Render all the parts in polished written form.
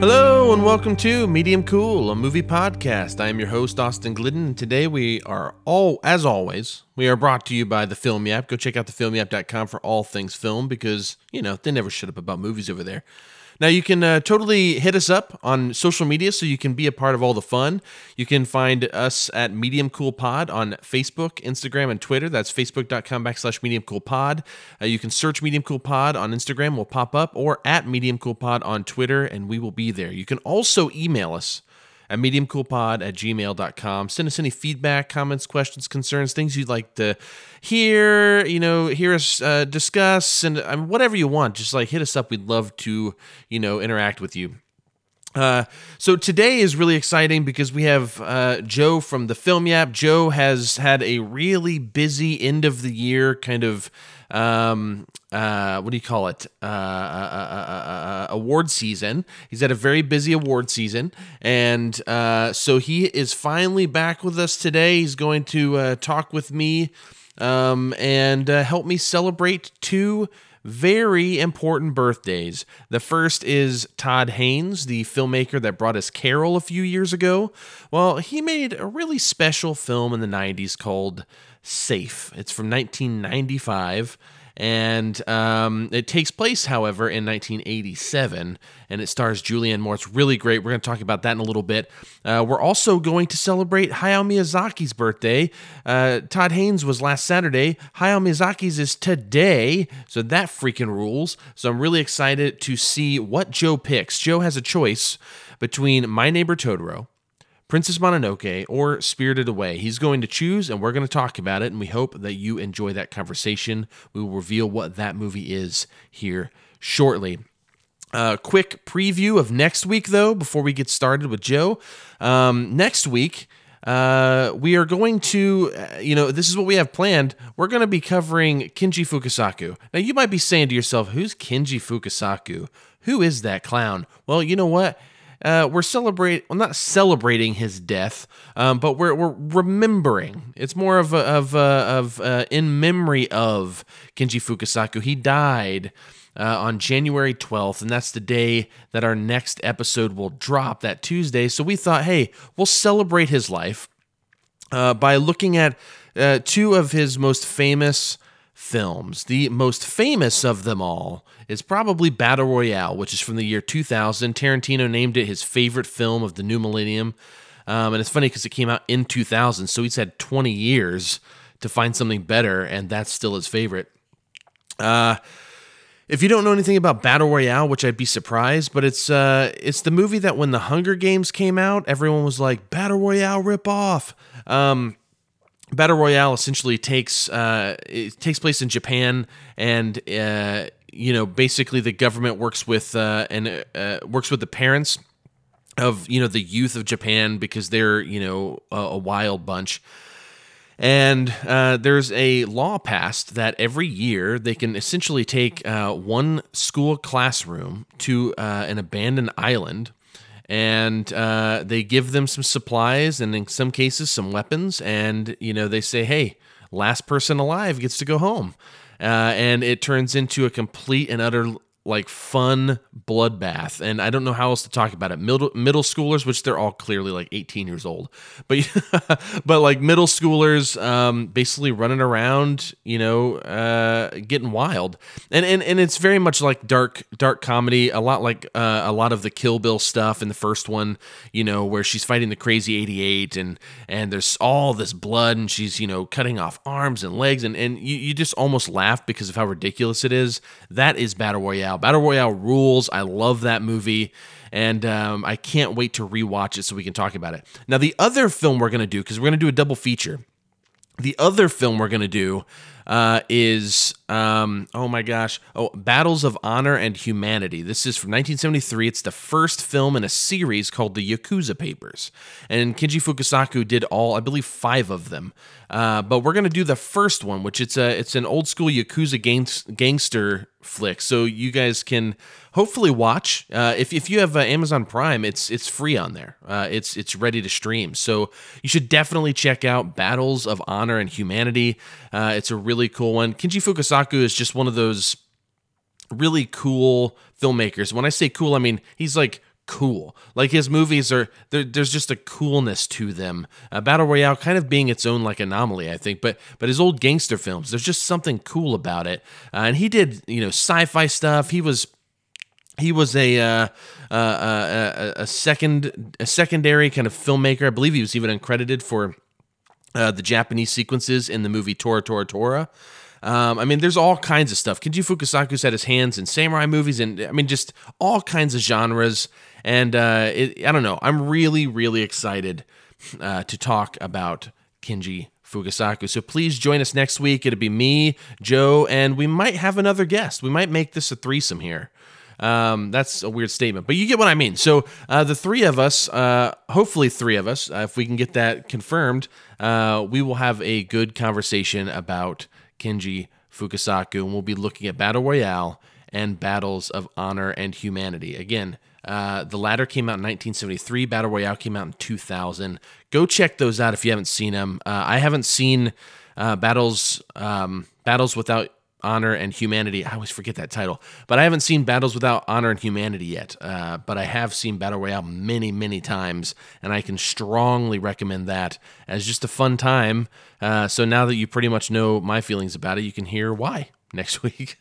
Hello and welcome to Medium Cool, a movie podcast. I am your host, Austin Glidden, and today we are brought to you by the FilmYap. Go check out the FilmYap.com for all things film because, you know, they never shut up about movies over there. Now, you can totally hit us up on social media so you can be a part of all the fun. You can find us at Medium Cool Pod on Facebook, Instagram, and Twitter. That's facebook.com/Medium Cool Pod. You can search Medium Cool Pod on Instagram. We'll pop up, or at Medium Cool Pod on Twitter, and we will be there. You can also email us at mediumcoolpod@gmail.com. Send us any feedback, comments, questions, concerns, things you'd like to hear, you know, hear us discuss, and whatever you want. Just like hit us up. We'd love to, you know, interact with you. So today is really exciting because we have Joe from the Film Yap. Joe has had a really busy end of the year kind of award season. He's had a very busy award season, and so he is finally back with us today. He's going to talk with me and help me celebrate two very important birthdays. The first is Todd Haynes, the filmmaker that brought us Carol a few years ago. Well, he made a really special film in the 90s called Safe. It's from 1995, and it takes place, however, in 1987, and it stars Julianne Moore. It's really great. We're going to talk about that in a little bit. We're also going to celebrate Hayao Miyazaki's birthday. Todd Haynes was last Saturday. Hayao Miyazaki's is today, so that freaking rules. So I'm really excited to see what Joe picks. Joe has a choice between My Neighbor Totoro, Princess Mononoke, or Spirited Away. He's going to choose, and we're going to talk about it, and we hope that you enjoy that conversation. We will reveal what that movie is here shortly. Quick preview of next week, though, before we get started with Joe. Next week, we are going to, this is what we have planned. We're going to be covering Kinji Fukasaku. Now, you might be saying to yourself, who's Kinji Fukasaku? Who is that clown? Well, you know what? We're not celebrating his death, but we're remembering. It's more of in memory of Kinji Fukasaku. He died on January 12th, and that's the day that our next episode will drop, that Tuesday. So we thought, hey, we'll celebrate his life by looking at two of his most famous films. The most famous of them all is probably Battle Royale, which is from the year 2000. Tarantino named it his favorite film of the new millennium. And it's funny because it came out in 2000, so he's had 20 years to find something better, and that's still his favorite. If you don't know anything about Battle Royale, which I'd be surprised, but it's the movie that when The Hunger Games came out, everyone was like, Battle Royale ripoff. Battle Royale essentially takes place in Japan, and basically the government works with the parents of the youth of Japan because they're a wild bunch, and there's a law passed that every year they can essentially take one school classroom to an abandoned island. And they give them some supplies and in some cases some weapons. And, they say, hey, last person alive gets to go home. And it turns into a complete and utter fun bloodbath. And I don't know how else to talk about it. Middle schoolers, which they're all clearly 18 years old. But, middle schoolers basically running around, getting wild. And it's very much like dark comedy, a lot like a lot of the Kill Bill stuff in the first one, where she's fighting the crazy 88 and there's all this blood and she's, cutting off arms and legs. And you just almost laugh because of how ridiculous it is. That is Battle Royale. Battle Royale rules. I love that movie, and I can't wait to rewatch it so we can talk about it. Now, the other film we're going to do, because we're going to do a double feature, the other film we're going to do is, Battles of Honor and Humanity. This is from 1973. It's the first film in a series called The Yakuza Papers. And Kinji Fukasaku did all, I believe, 5 of them. But we're going to do the first one, which it's an old-school Yakuza gangster flick. So you guys can hopefully watch. If you have Amazon Prime, it's free on there. It's ready to stream. So you should definitely check out Battles of Honor and Humanity. It's a really cool one. Kinji Fukasaku is just one of those really cool filmmakers. When I say cool, I mean he's cool. Like, his movies are, there's just a coolness to them. Battle Royale kind of being its own, like, anomaly, I think. But his old gangster films, there's just something cool about it. And he did, you know, sci-fi stuff. He was a secondary kind of filmmaker. I believe he was even uncredited for the Japanese sequences in the movie Tora, Tora, Tora. I mean, there's all kinds of stuff. Kinji Fukasaku's had his hands in samurai movies, and I mean, just all kinds of genres. And I don't know. I'm really, really excited to talk about Kinji Fukasaku. So please join us next week. It'll be me, Joe, and we might have another guest. We might make this a threesome here. That's a weird statement, but you get what I mean. So the three of us, hopefully three of us, if we can get that confirmed, we will have a good conversation about Kinji Fukasaku, and we'll be looking at Battle Royale and Battles of Honor and Humanity. Again, the latter came out in 1973. Battle Royale came out in 2000. Go check those out if you haven't seen them. I haven't seen Battles Without Honor and Humanity. I always forget that title, but I haven't seen Battles Without Honor and Humanity yet, but I have seen Battle Royale many, many times, and I can strongly recommend that as just a fun time. So now that you pretty much know my feelings about it, you can hear why next week.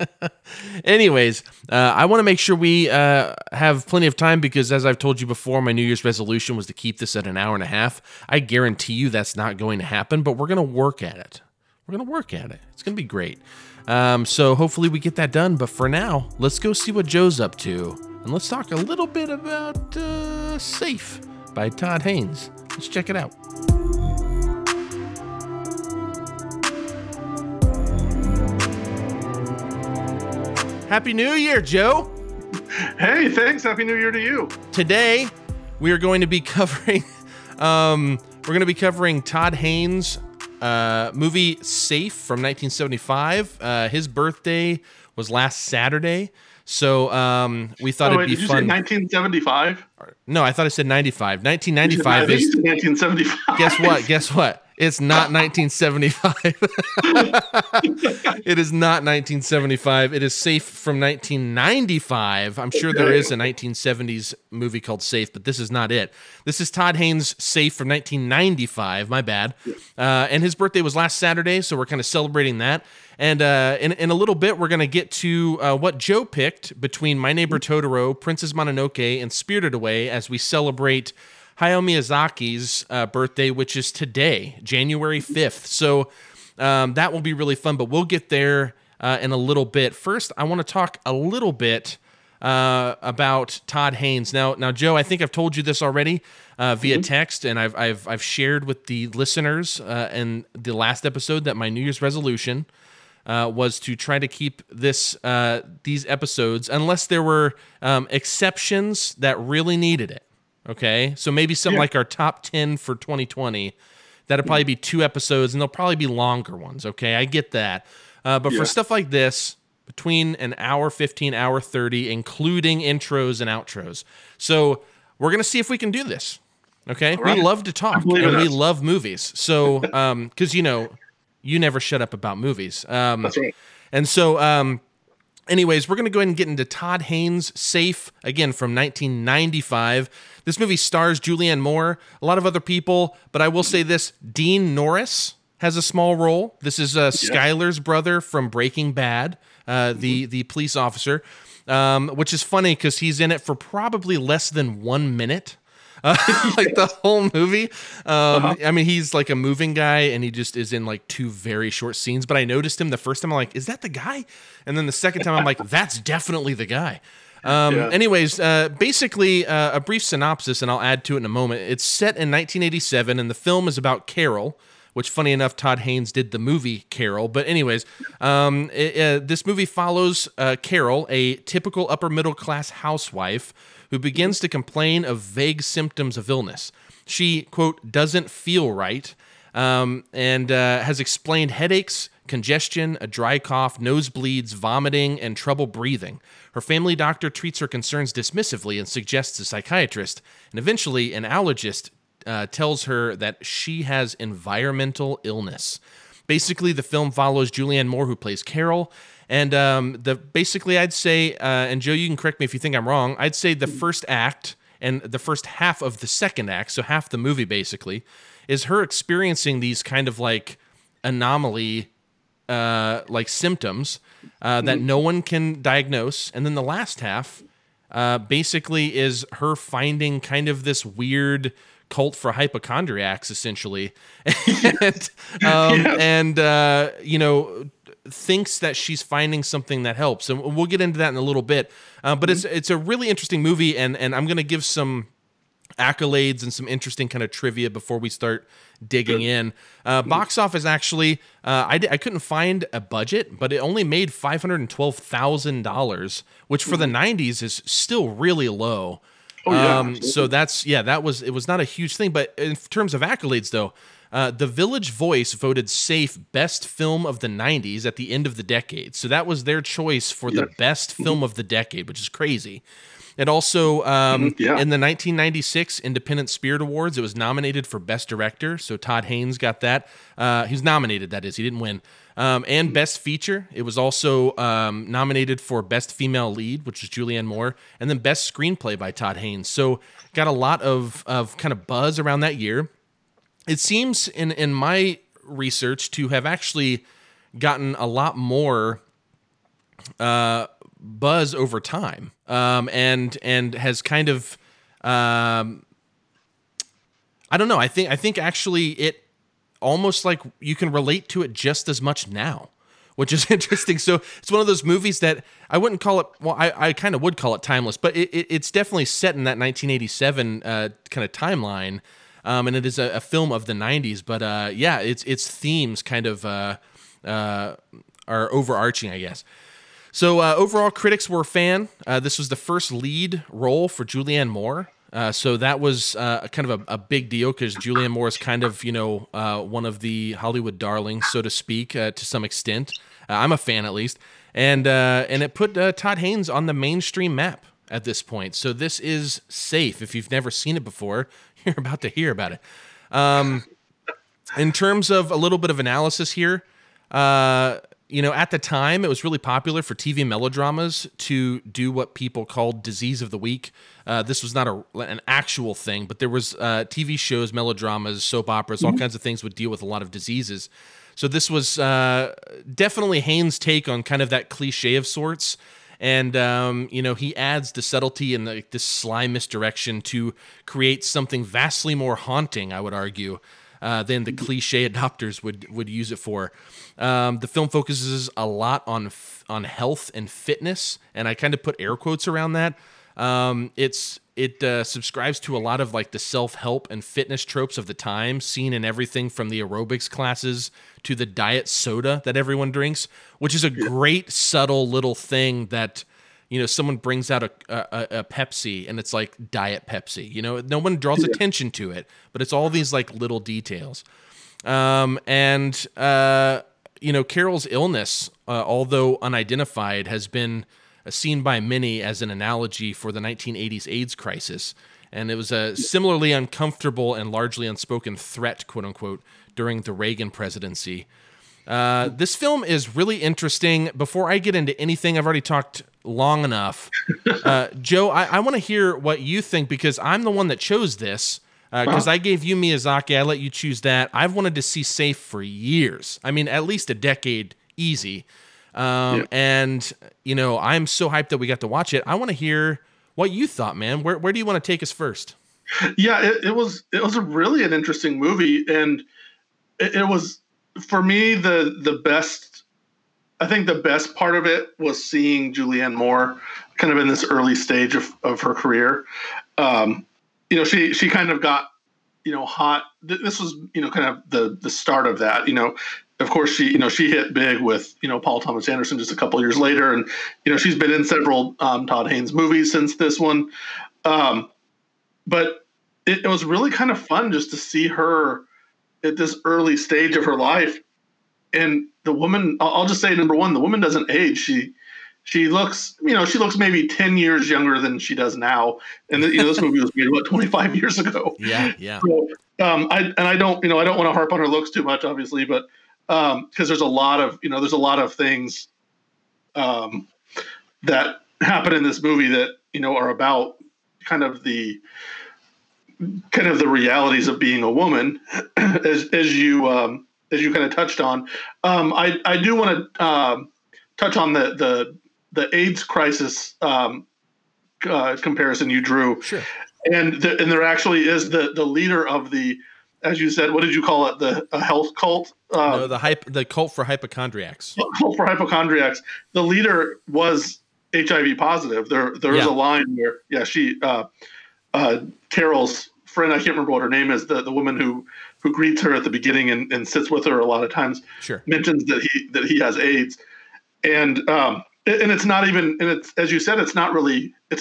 Anyways, I want to make sure we have plenty of time, because as I've told you before, my New Year's resolution was to keep this at an hour and a half. I guarantee you that's not going to happen, but we're going to work at it. We're going to work at it. It's going to be great. So hopefully we get that done. But for now, let's go see what Joe's up to. And let's talk a little bit about Safe by Todd Haynes. Let's check it out. Happy New Year, Joe. Hey, thanks. Happy New Year to you. Today, we are going to be covering, Todd Haynes' movie Safe from 1975. His birthday was last Saturday, so we thought it'd be fun. Did you say 1975? No, I thought I said 95. 1995 is 1975. Guess what? It's not 1975. It is not 1975. It is Safe from 1995. I'm sure there is a 1970s movie called Safe, but this is not it. This is Todd Haynes' Safe from 1995. My bad. And his birthday was last Saturday, so we're kind of celebrating that. And in a little bit, we're going to get to what Joe picked between My Neighbor Totoro, Princess Mononoke, and Spirited Away as we celebrate Hayao Miyazaki's birthday, which is today, January 5th. So that will be really fun, but we'll get there in a little bit. First, I want to talk a little bit about Todd Haynes. Now, Joe, I think I've told you this already via text, and I've shared with the listeners in the last episode that my New Year's resolution was to try to keep this these episodes, unless there were exceptions that really needed it. Okay, so maybe something like our top 10 for 2020, that'll probably be 2 episodes, and they'll probably be longer ones. Okay, I get that, but for stuff like this, between an hour 15, hour 30, including intros and outros. So we're gonna see if we can do this. Okay, right. We love to talk, and we love movies. So, because you never shut up about movies. That's right. And so, anyways, we're going to go ahead and get into Todd Haynes' Safe, again, from 1995. This movie stars Julianne Moore, a lot of other people, but I will say this, Dean Norris has a small role. This is Skyler's brother from Breaking Bad, the police officer, which is funny because he's in it for probably less than 1 minute. Like the whole movie. I mean, he's like a moving guy, and he just is in like 2 very short scenes. But I noticed him the first time. I'm like, is that the guy? And then the second time, I'm like, that's definitely the guy. Anyways, basically a brief synopsis, and I'll add to it in a moment. It's set in 1987, and the film is about Carol, which, funny enough, Todd Haynes did the movie Carol. But anyways, this movie follows Carol, a typical upper-middle-class housewife, who begins to complain of vague symptoms of illness. She, quote, doesn't feel right, and has explained headaches, congestion, a dry cough, nosebleeds, vomiting, and trouble breathing. Her family doctor treats her concerns dismissively and suggests a psychiatrist, and eventually an allergist tells her that she has environmental illness. Basically, the film follows Julianne Moore, who plays Carol, and I'd say, and Joe, you can correct me if you think I'm wrong, I'd say the first act and the first half of the second act, so half the movie basically, is her experiencing these kind of like anomaly like symptoms that no one can diagnose. And then the last half basically is her finding kind of this weird cult for hypochondriacs, essentially. And you know, thinks that she's finding something that helps. And we'll get into that in a little bit. But it's a really interesting movie. And I'm going to give some accolades and some interesting kind of trivia before we start digging in. Box office actually, I couldn't find a budget, but it only made $512,000, which for the 90s is still really low. Oh, yeah, so that's, yeah, that was, it was not a huge thing. But in terms of accolades though, The Village Voice voted Safe best film of the 90s at the end of the decade. So that was their choice for the best film of the decade, which is crazy. And also in the 1996 Independent Spirit Awards, it was nominated for Best Director. So Todd Haynes got that. He was nominated, that is. He didn't win. And Best Feature. It was also nominated for Best Female Lead, which was Julianne Moore. And then Best Screenplay by Todd Haynes. So got a lot of kind of buzz around that year. It seems in my research to have actually gotten a lot more buzz over time, and has kind of I don't know. I think actually it almost like you can relate to it just as much now, which is interesting. So it's one of those movies that I wouldn't call it. Well, I kind of would call it timeless, but it's definitely set in that 1987 kind of timeline. And it is a film of the 90s, but yeah, its themes kind of are overarching, I guess. So overall, critics were a fan. This was the first lead role for Julianne Moore, so that was kind of a big deal because Julianne Moore is kind of, you know, one of the Hollywood darlings, so to speak, to some extent. I'm a fan, at least, and it put Todd Haynes on the mainstream map at this point. So this is Safe. If you've never seen it before, you're about to hear about it. In terms of a little bit of analysis here, you know, at the time, it was really popular for TV melodramas to do what people called disease of the week. This was not an actual thing, but there was TV shows, melodramas, soap operas, all kinds of things would deal with a lot of diseases. So this was definitely Haynes' take on kind of that cliche of sorts. And, you know, he adds the subtlety and this sly misdirection to create something vastly more haunting, I would argue, than the cliche adopters would use it for. The film focuses a lot on health and fitness, and I kind of put air quotes around that. It subscribes to a lot of like the self-help and fitness tropes of the time, seen in everything from the aerobics classes to the diet soda that everyone drinks, which is a great subtle little thing that, you know, someone brings out a Pepsi and it's like Diet Pepsi, you know, no one draws attention to it, but it's all these like little details. You know, Carol's illness, although unidentified, has been seen by many as an analogy for the 1980s AIDS crisis, and it was a similarly uncomfortable and largely unspoken threat, quote unquote, during the Reagan presidency. This film is really interesting. Before I get into anything, I've already talked long enough. Joe, I want to hear what you think, because I'm the one that chose this, because I gave you Miyazaki. I let you choose that. I've wanted to see Safe for years. I mean, at least a decade, easy. And you know, I'm so hyped that we got to watch it. I want to hear what you thought, man. Where do you want to take us first? Yeah, it was a really an interesting movie, and it was for me the best. I think the best part of it was seeing Julianne Moore kind of in this early stage of her career. You know, she kind of got, you know, hot. This was, you know, kind of the start of that, you know. Of course, she hit big with, you know, Paul Thomas Anderson just a couple of years later, and, you know, she's been in several Todd Haynes movies since this one. But it was really kind of fun just to see her at this early stage of her life. And the woman, I'll just say, number one, the woman doesn't age. She looks maybe 10 years younger than she does now. And you know, this movie was made about 25 years ago. Yeah. So, I don't want to harp on her looks too much, obviously, but. Because there's a lot of things that happen in this movie that, you know, are about kind of the realities of being a woman, as you kind of touched on. I do want to touch on the AIDS crisis comparison you drew. Sure. And there actually is the leader of the, as you said, what did you call it? The health cult? No, the cult for hypochondriacs. Cult for hypochondriacs. The leader was HIV positive. There is a line where, she Carol's friend, I can't remember what her name is, the woman who greets her at the beginning and sits with her a lot of times, sure, mentions that he has AIDS. And it's not even, and it's, as you said, it's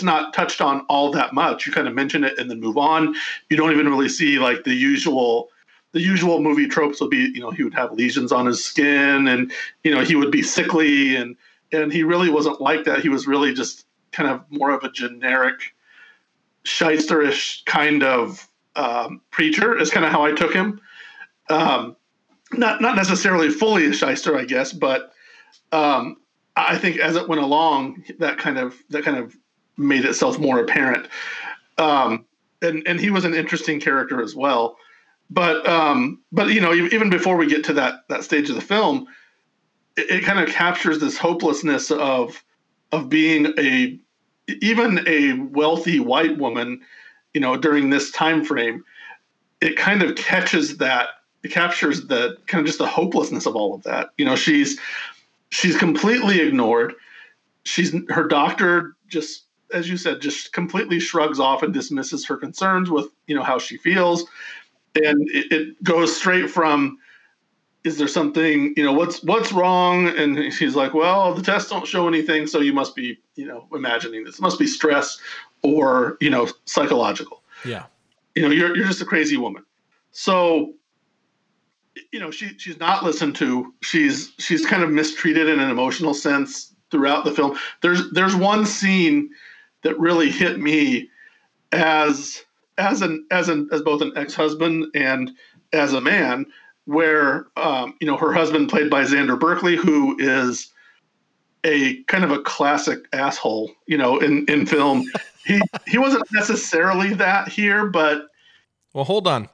not touched on all that much. You kind of mention it and then move on. You don't even really see like the usual movie tropes would be, he would have lesions on his skin and, he would be sickly and he really wasn't like that. He was really just kind of more of a generic shysterish kind of preacher is kind of how I took him. Not necessarily fully a shyster, I guess, but I think as it went along, that kind of made itself more apparent. And he was an interesting character as well. But even before we get to that stage of the film, it kind of captures this hopelessness of being even a wealthy white woman, during this time frame. It kind of captures the kind of just the hopelessness of all of that. She's completely ignored. Her doctor just, as you said, just completely shrugs off and dismisses her concerns with, how she feels. And it goes straight from, is there something, what's wrong? And she's like, well, the tests don't show anything. So you must be, imagining this. It must be stress or, psychological. Yeah. You're just a crazy woman. So, she's not listened to. She's kind of mistreated in an emotional sense throughout the film. There's one scene that really hit me as both an ex-husband and as a man, where her husband, played by Xander Berkeley, who is a kind of a classic asshole, in film. He wasn't necessarily that here, but well, hold on.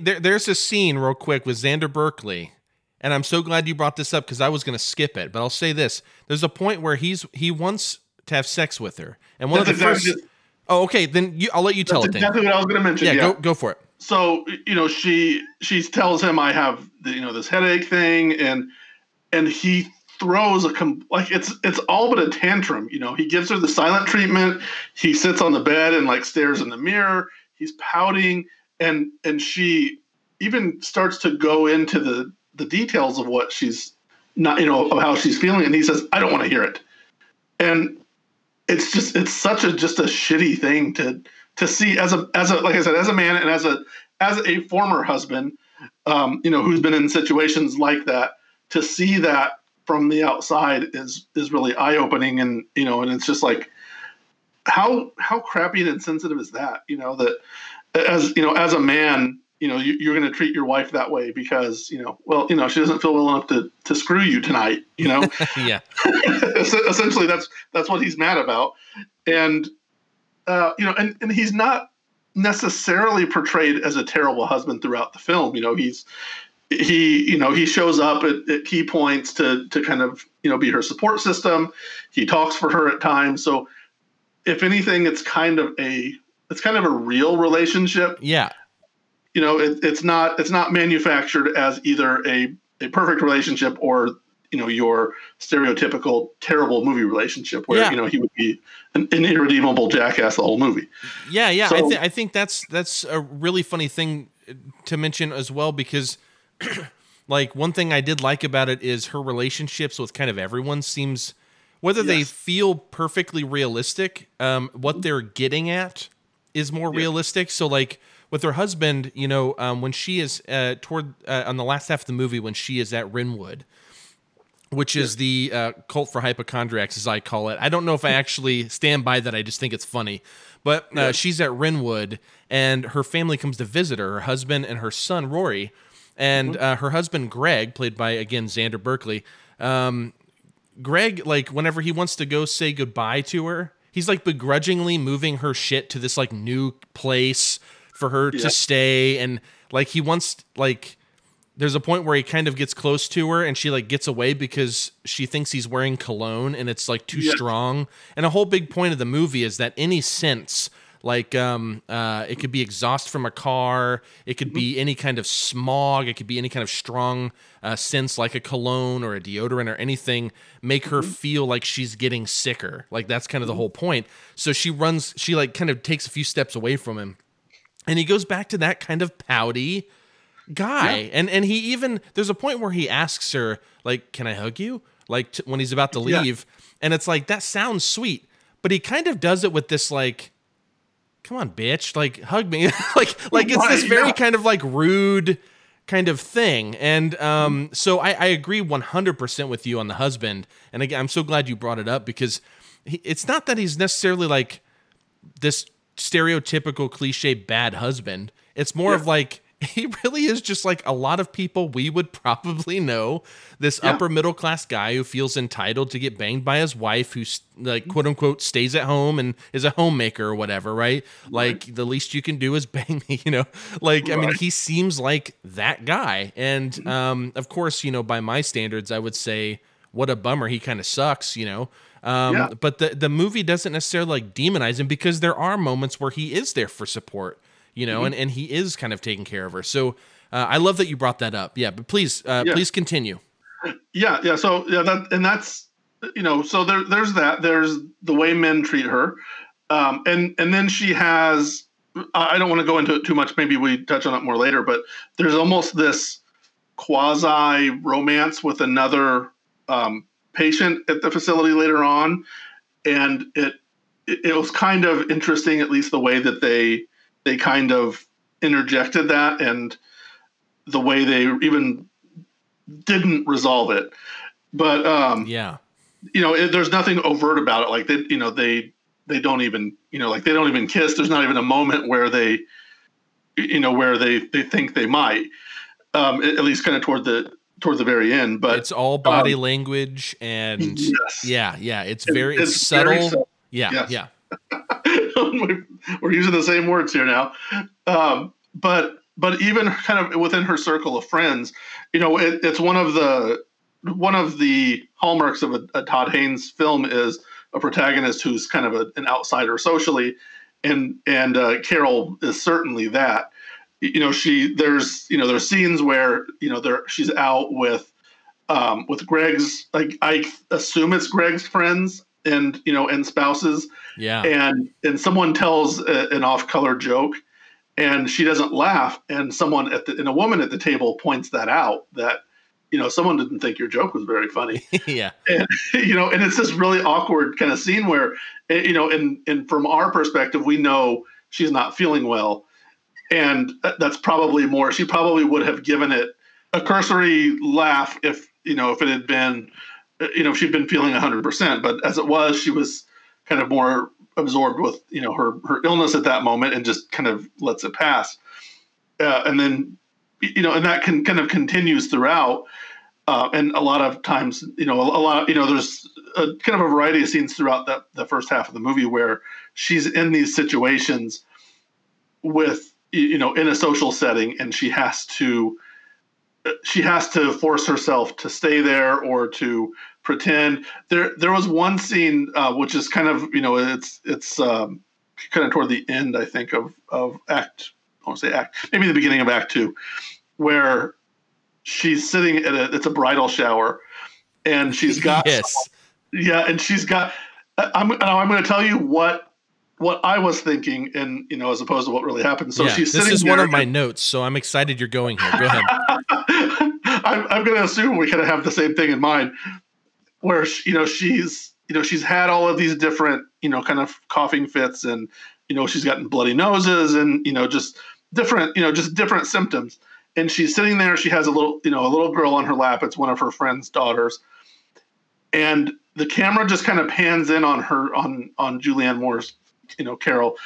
There's a scene real quick with Xander Berkeley, and I'm so glad you brought this up because I was going to skip it, but I'll say this. There's a point where he wants to have sex with her. And one that's of the exactly first... Oh, okay, then I'll let you tell it. That's exactly what I was going to mention. Yeah, Go for it. So, she tells him, I have, this headache thing, and he throws it's all but a tantrum, He gives her the silent treatment. He sits on the bed and, stares in the mirror. He's pouting. And she even starts to go into the details of what she's not, of how she's feeling. And he says, I don't want to hear it. And it's just, it's such a, just a shitty thing to see as a, like I said, as a man and as a former husband, who's been in situations like that, to see that from the outside is really eye opening. And, and it's just like, how crappy and insensitive is that, that, as a man, you're going to treat your wife that way because, she doesn't feel well enough to screw you tonight, Yeah. Essentially, that's what he's mad about. And, and he's not necessarily portrayed as a terrible husband throughout the film. He shows up at key points to kind of, be her support system. He talks for her at times. So if anything, it's kind of a real relationship. Yeah. It's not manufactured as either a perfect relationship or, your stereotypical terrible movie relationship where, he would be an irredeemable jackass the whole movie. Yeah. Yeah. So, I think that's a really funny thing to mention as well, because one thing I did like about it is her relationships with kind of everyone seems, whether they feel perfectly realistic, what they're getting at is more realistic. So, with her husband, when she is on the last half of the movie, when she is at Renwood, which is the cult for hypochondriacs, as I call it. I don't know if I actually stand by that. I just think it's funny. But she's at Renwood, and her family comes to visit her, husband and her son, Rory, and her husband, Greg, played by, again, Xander Berkeley. Greg, whenever he wants to go say goodbye to her, He's like begrudgingly moving her shit to this like new place for her to stay. And like, he wants, like, there's a point where he kind of gets close to her and she like gets away because she thinks he's wearing cologne and it's like too strong. And a whole big point of the movie is that any scents, like, it could be exhaust from a car, it could be any kind of smog, it could be any kind of strong scents like a cologne or a deodorant or anything, make her feel like she's getting sicker. Like, that's kind of the whole point. So she runs, she like kind of takes a few steps away from him and he goes back to that kind of pouty guy. And he even, there's a point where he asks her, like, can I hug you? Like, when he's about to leave. And it's like, that sounds sweet, but he kind of does it with this, like, come on, bitch, like, hug me. like it's this very kind of like rude kind of thing. And so I agree 100% with you on the husband. And again, I'm so glad you brought it up, because it's not that he's necessarily like this stereotypical cliche bad husband. It's more of like, he really is just like a lot of people we would probably know, this upper middle class guy who feels entitled to get banged by his wife, who like, quote unquote, stays at home and is a homemaker or whatever, right? Like, the least you can do is bang me, you know? Like, I mean, he seems like that guy. And of course, you know, by my standards, I would say, what a bummer, he kind of sucks, you know? But the movie doesn't necessarily like demonize him, because there are moments where he is there for support, you know, and he is kind of taking care of her. So I love that you brought that up. Yeah, but please, please continue. Yeah. So and that's, you know, so there's that. There's the way men treat her, and then she has. I don't want to go into it too much. Maybe we touch on it more later. But there's almost this quasi romance with another patient at the facility later on, and it was kind of interesting, at least the way that they kind of interjected that, and the way they even didn't resolve it. But, you know, there's nothing overt about it. Like, they, you know, they don't even, you know, like, they don't even kiss. There's not even a moment where they, you know, where they think they might, at least kind of toward the very end, but it's all body language and it's subtle. Very subtle. Yeah. We're using the same words here now. But even kind of within her circle of friends, you know, it's one of the hallmarks of a Todd Haynes film is a protagonist who's kind of an outsider socially. And Carol is certainly that. You know, there's scenes where, you know, she's out with Greg's, like, I assume it's Greg's friends, and, you know, and spouses, and someone tells an off-color joke and she doesn't laugh, and someone and a woman at the table points that out, that, you know, someone didn't think your joke was very funny. And, you know, and it's this really awkward kind of scene where, you know, and from our perspective, we know she's not feeling well, and that's probably more, she probably would have given it a cursory laugh if, you know, if it had been, you know, she'd been feeling 100%, but as it was, she was kind of more absorbed with, you know, her illness at that moment, and just kind of lets it pass. And then, you know, and that can kind of continues throughout. And a lot of times, you know, there's kind of a variety of scenes throughout the first half of the movie where she's in these situations with, you know, in a social setting, and she has to force herself to stay there or to pretend. There was one scene, which is kind of, you know, it's kind of toward the end, I think, of maybe the beginning of act two, where she's sitting at a bridal shower, and she's got, and she's got, I'm going to tell you what I was thinking, and, you know, as opposed to what really happened. So she's sitting there. This is one of my notes, so I'm excited you're going here. Go ahead. I'm going to assume we kind of have the same thing in mind, where, you know, she's had all of these different, you know, kind of coughing fits, and, you know, she's gotten bloody noses, and, you know, just different symptoms. And she's sitting there. She has a little girl on her lap. It's one of her friend's daughters. And the camera just kind of pans in on her, on Julianne Moore's, you know, Carol,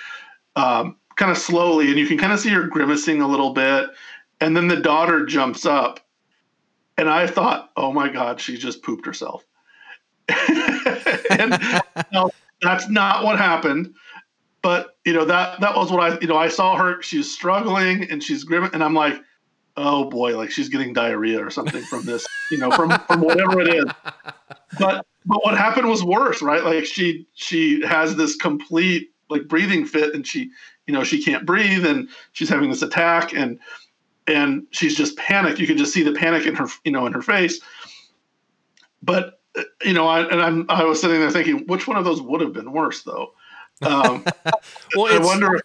kind of slowly, and you can kind of see her grimacing a little bit. And then the daughter jumps up, and I thought, oh my God, she just pooped herself. and, you know, That's not what happened. But, you know, that was what I saw her. She's struggling and she's grim. And I'm like, oh, boy, like she's getting diarrhea or something from this, you know, from whatever it is. But what happened was worse, right? Like she has this complete like breathing fit and she, you know, she can't breathe and she's having this attack and she's just panicked. You can just see the panic in her, you know, in her face. But, you know, I was sitting there thinking, which one of those would have been worse, though? Well, I wonder.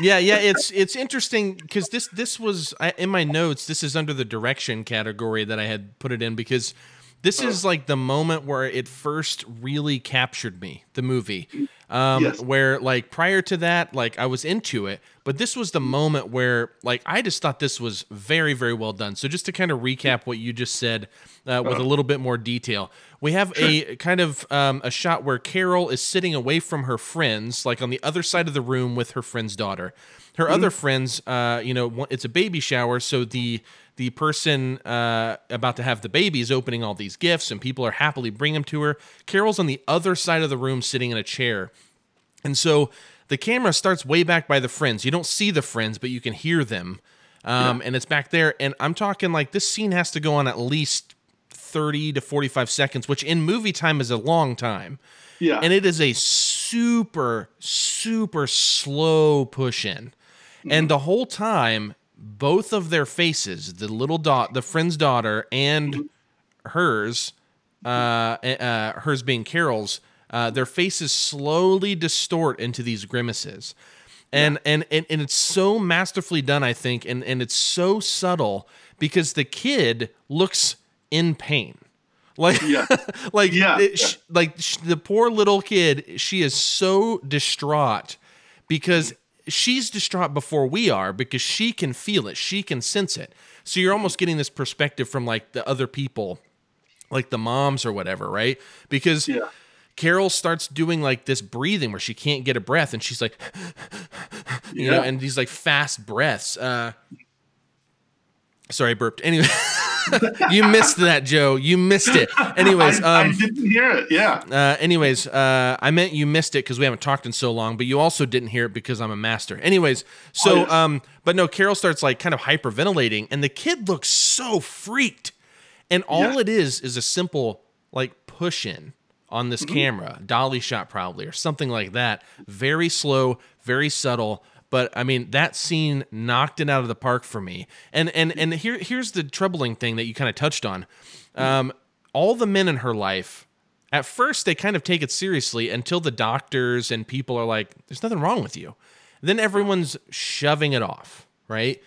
Yeah. It's interesting because this was in my notes. This is under the direction category that I had put it in because this is like the moment where it first really captured me, the movie, where like prior to that, like I was into it, but this was the moment where like, I just thought this was very, very well done. So just to kind of recap what you just said with a little bit more detail, we have a kind of a shot where Carol is sitting away from her friends, like on the other side of the room with her friend's daughter. Her other friends, you know, it's a baby shower, so the person about to have the baby is opening all these gifts, and people are happily bringing them to her. Carol's on the other side of the room sitting in a chair. And so the camera starts way back by the friends. You don't see the friends, but you can hear them, and it's back there. And I'm talking like this scene has to go on at least 30 to 45 seconds, which in movie time is a long time. Yeah. And it is a super, super slow push in. And the whole time, both of their faces, the little the friend's daughter and hers, hers being Carol's, their faces slowly distort into these grimaces. And it's so masterfully done, I think. And it's so subtle because the kid looks in pain. The poor little kid, she is so distraught because she's distraught before we are because she can feel it. She can sense it. So you're almost getting this perspective from like the other people, like the moms or whatever, right? Because Carol starts doing like this breathing where she can't get a breath and she's like, you know, and these like fast breaths. Sorry, I burped. Anyway, you missed that, Joe. You missed it. Anyways, I didn't hear it. Yeah. I meant you missed it because we haven't talked in so long, but you also didn't hear it because I'm a master. Anyways, so but no, Carol starts like kind of hyperventilating, and the kid looks so freaked, and all it is a simple like push in on this camera, dolly shot probably or something like that. Very slow, very subtle. But I mean, that scene knocked it out of the park for me. And here's the troubling thing that you kind of touched on. All the men in her life, at first they kind of take it seriously until the doctors and people are like, "There's nothing wrong with you." And then everyone's shoving it off, right?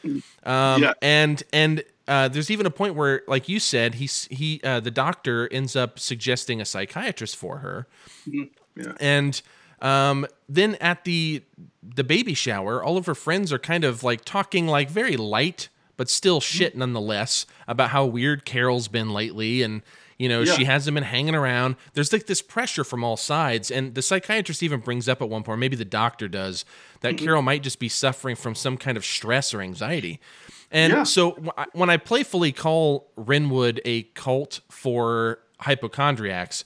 And there's even a point where, like you said, he the doctor ends up suggesting a psychiatrist for her, and. Then at the baby shower, all of her friends are kind of like talking like very light, but still shit nonetheless about how weird Carol's been lately. And, you know, she hasn't been hanging around. There's like this pressure from all sides. And the psychiatrist even brings up at one point, maybe the doctor does, that Carol might just be suffering from some kind of stress or anxiety. And so when I playfully call Renwood a cult for hypochondriacs,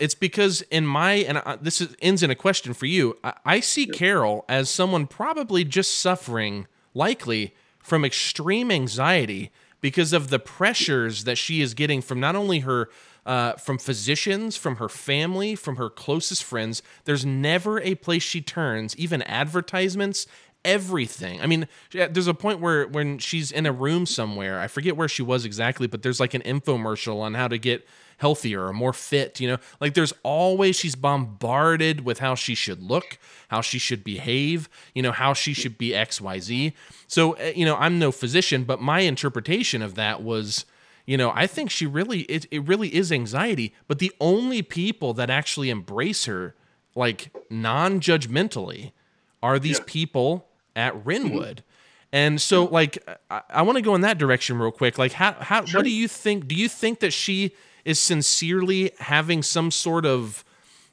it's because in my, this ends in a question for you. I see Carol as someone probably just suffering, likely, from extreme anxiety because of the pressures that she is getting from not only her, from physicians, from her family, from her closest friends. There's never a place she turns, even advertisements, everything. I mean, there's a point where when she's in a room somewhere, I forget where she was exactly, but there's like an infomercial on how to get healthier or more fit, you know, like there's always, she's bombarded with how she should look, how she should behave, you know, how she should be XYZ. So, you know, I'm no physician, but my interpretation of that was, you know, I think she really, it really is anxiety, but the only people that actually embrace her, like non-judgmentally, are these people at Renwood. And so like, I want to go in that direction real quick. Like how what do you think? Do you think that she is sincerely having some sort of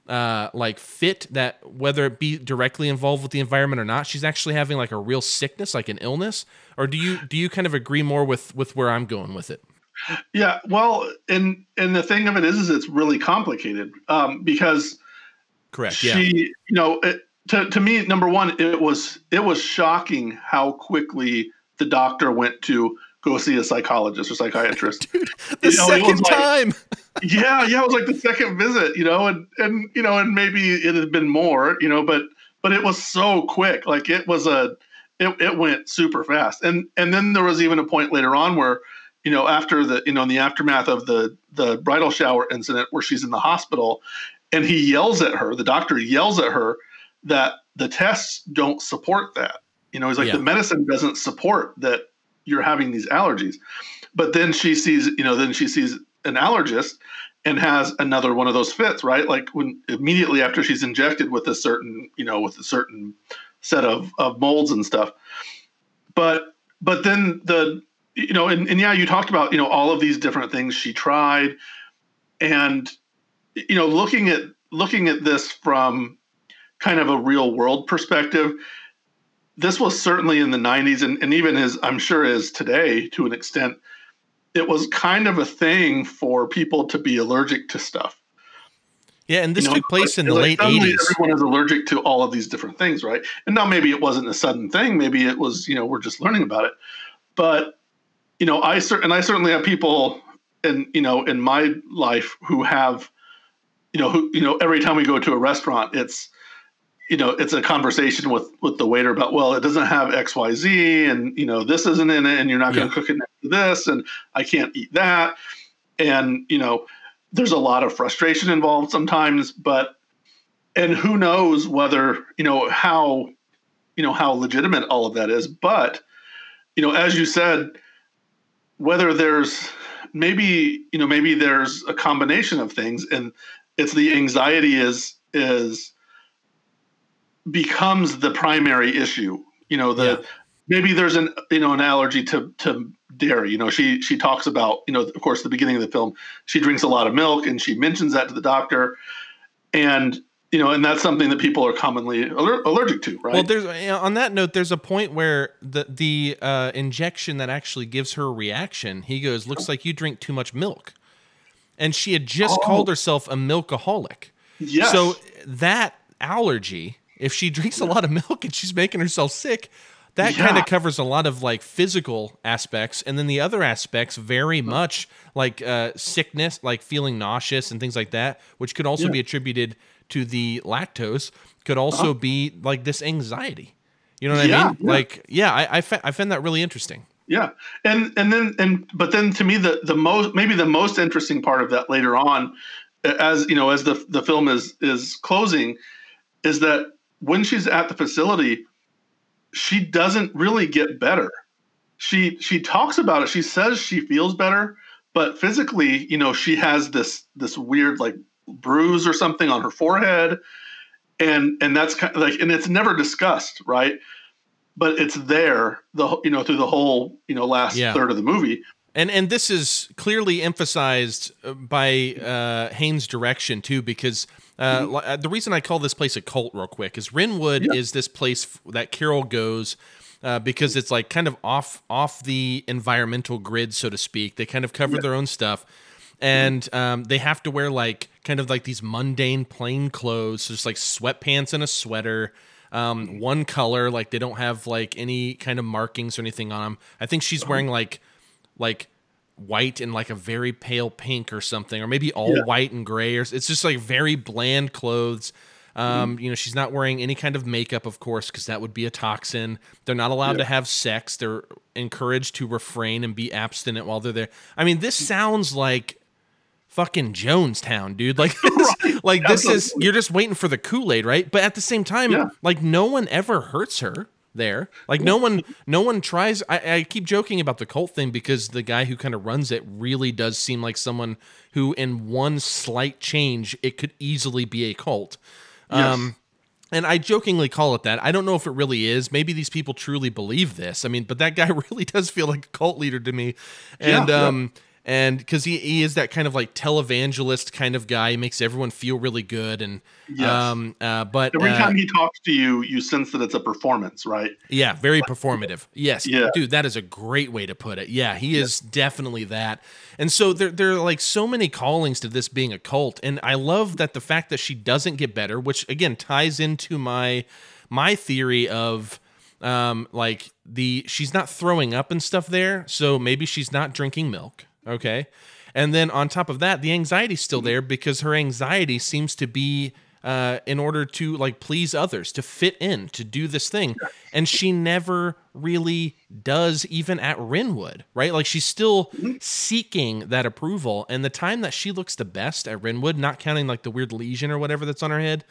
like fit that whether it be directly involved with the environment or not, she's actually having like a real sickness, like an illness? Or do you kind of agree more with where I'm going with it? Yeah, well, and the thing of it is it's really complicated because Correct. She, you know, to me, number one, it was shocking how quickly the doctor went to go see a psychologist or psychiatrist. Dude, the second time. Yeah, it was like the second visit, you know, and you know, and maybe it had been more, you know, but it was so quick. Like it went super fast. And then there was even a point later on where, you know, after the, you know, in the aftermath of the bridal shower incident where she's in the hospital and he yells at her, the doctor yells at her that the tests don't support that. You know, he's like, the medicine doesn't support that you're having these allergies. But then she sees, you know, then she sees an allergist and has another one of those fits, right? Like when immediately after she's injected with a certain, you know, with a certain set of molds and stuff. But then the, you know, and yeah, you talked about, you know, all of these different things she tried, and, you know, looking at this from kind of a real world perspective, this was certainly in the 90s and even as I'm sure is today to an extent, it was kind of a thing for people to be allergic to stuff. Yeah, and this took place in the late 80s. Everyone is allergic to all of these different things, right? And now maybe it wasn't a sudden thing. Maybe it was, you know, we're just learning about it. But, you know, I certainly have people in, you know, in my life who have, you know, every time we go to a restaurant, it's, you know, it's a conversation with the waiter about, well, it doesn't have X, Y, Z, and, you know, this isn't in it, and you're not going to cook it next to this, and I can't eat that. And, you know, there's a lot of frustration involved sometimes, but, and who knows whether, you know, how legitimate all of that is. But, you know, as you said, whether there's maybe there's a combination of things, and it's the anxiety is becomes the primary issue, you know, maybe there's an, you know, an allergy to dairy, you know, she talks about, you know, of course, the beginning of the film, she drinks a lot of milk and she mentions that to the doctor, and, you know, and that's something that people are commonly allergic to, right? Well, there's, on that note, there's a point where the injection that actually gives her a reaction, he goes, looks like you drink too much milk. And she had just called herself a milkaholic. Yes. So that allergy, if she drinks a lot of milk and she's making herself sick, that kind of covers a lot of like physical aspects. And then the other aspects very much like sickness, like feeling nauseous and things like that, which could also be attributed to the lactose, could also be like this anxiety. You know what I mean? Yeah. Like, yeah, I found that really interesting. Yeah. But then to me, the most interesting part of that later on, as you know, as the film is closing, is that when she's at the facility, she doesn't really get better. She talks about it. She says she feels better, but physically, you know, she has this weird like bruise or something on her forehead, and that's kind of like, and it's never discussed, right? But it's there through the whole last third of the movie. And this is clearly emphasized by Haynes' direction too, because the reason I call this place a cult real quick is Renwood is this place that Carol goes because it's like kind of off the environmental grid, so to speak. They kind of cover their own stuff, and they have to wear like kind of like these mundane plain clothes, so just like sweatpants and a sweater. One color, like they don't have like any kind of markings or anything on them. I think she's wearing like white and like a very pale pink or something, or maybe all white and gray, or it's just like very bland clothes. You know, she's not wearing any kind of makeup, of course, because that would be a toxin. They're not allowed to have sex. They're encouraged to refrain and be abstinent while they're there. I mean, this sounds like fucking Jonestown, dude. Like this is you're just waiting for the Kool-Aid, right? But at the same time, like no one ever hurts her there. Like no one tries. I keep joking about the cult thing because the guy who kind of runs it really does seem like someone who in one slight change it could easily be a cult. And I jokingly call it that. I don't know if it really is. Maybe these people truly believe this. I mean, but that guy really does feel like a cult leader to me. And And because he is that kind of like televangelist kind of guy, he makes everyone feel really good. And yes. But every time he talks to you, you sense that it's a performance, right? Yeah, very performative. Yes, yeah. Dude, that is a great way to put it. Yeah, he is definitely that. And so there are like so many callings to this being a cult, and I love that the fact that she doesn't get better, which again ties into my theory of. Like she's not throwing up and stuff there. So maybe she's not drinking milk. Okay. And then on top of that, the anxiety's still there because her anxiety seems to be, in order to like please others, to fit in, to do this thing. And she never really does, even at Renwood, right? Like she's still seeking that approval. And the time that she looks the best at Renwood, not counting like the weird lesion or whatever that's on her head,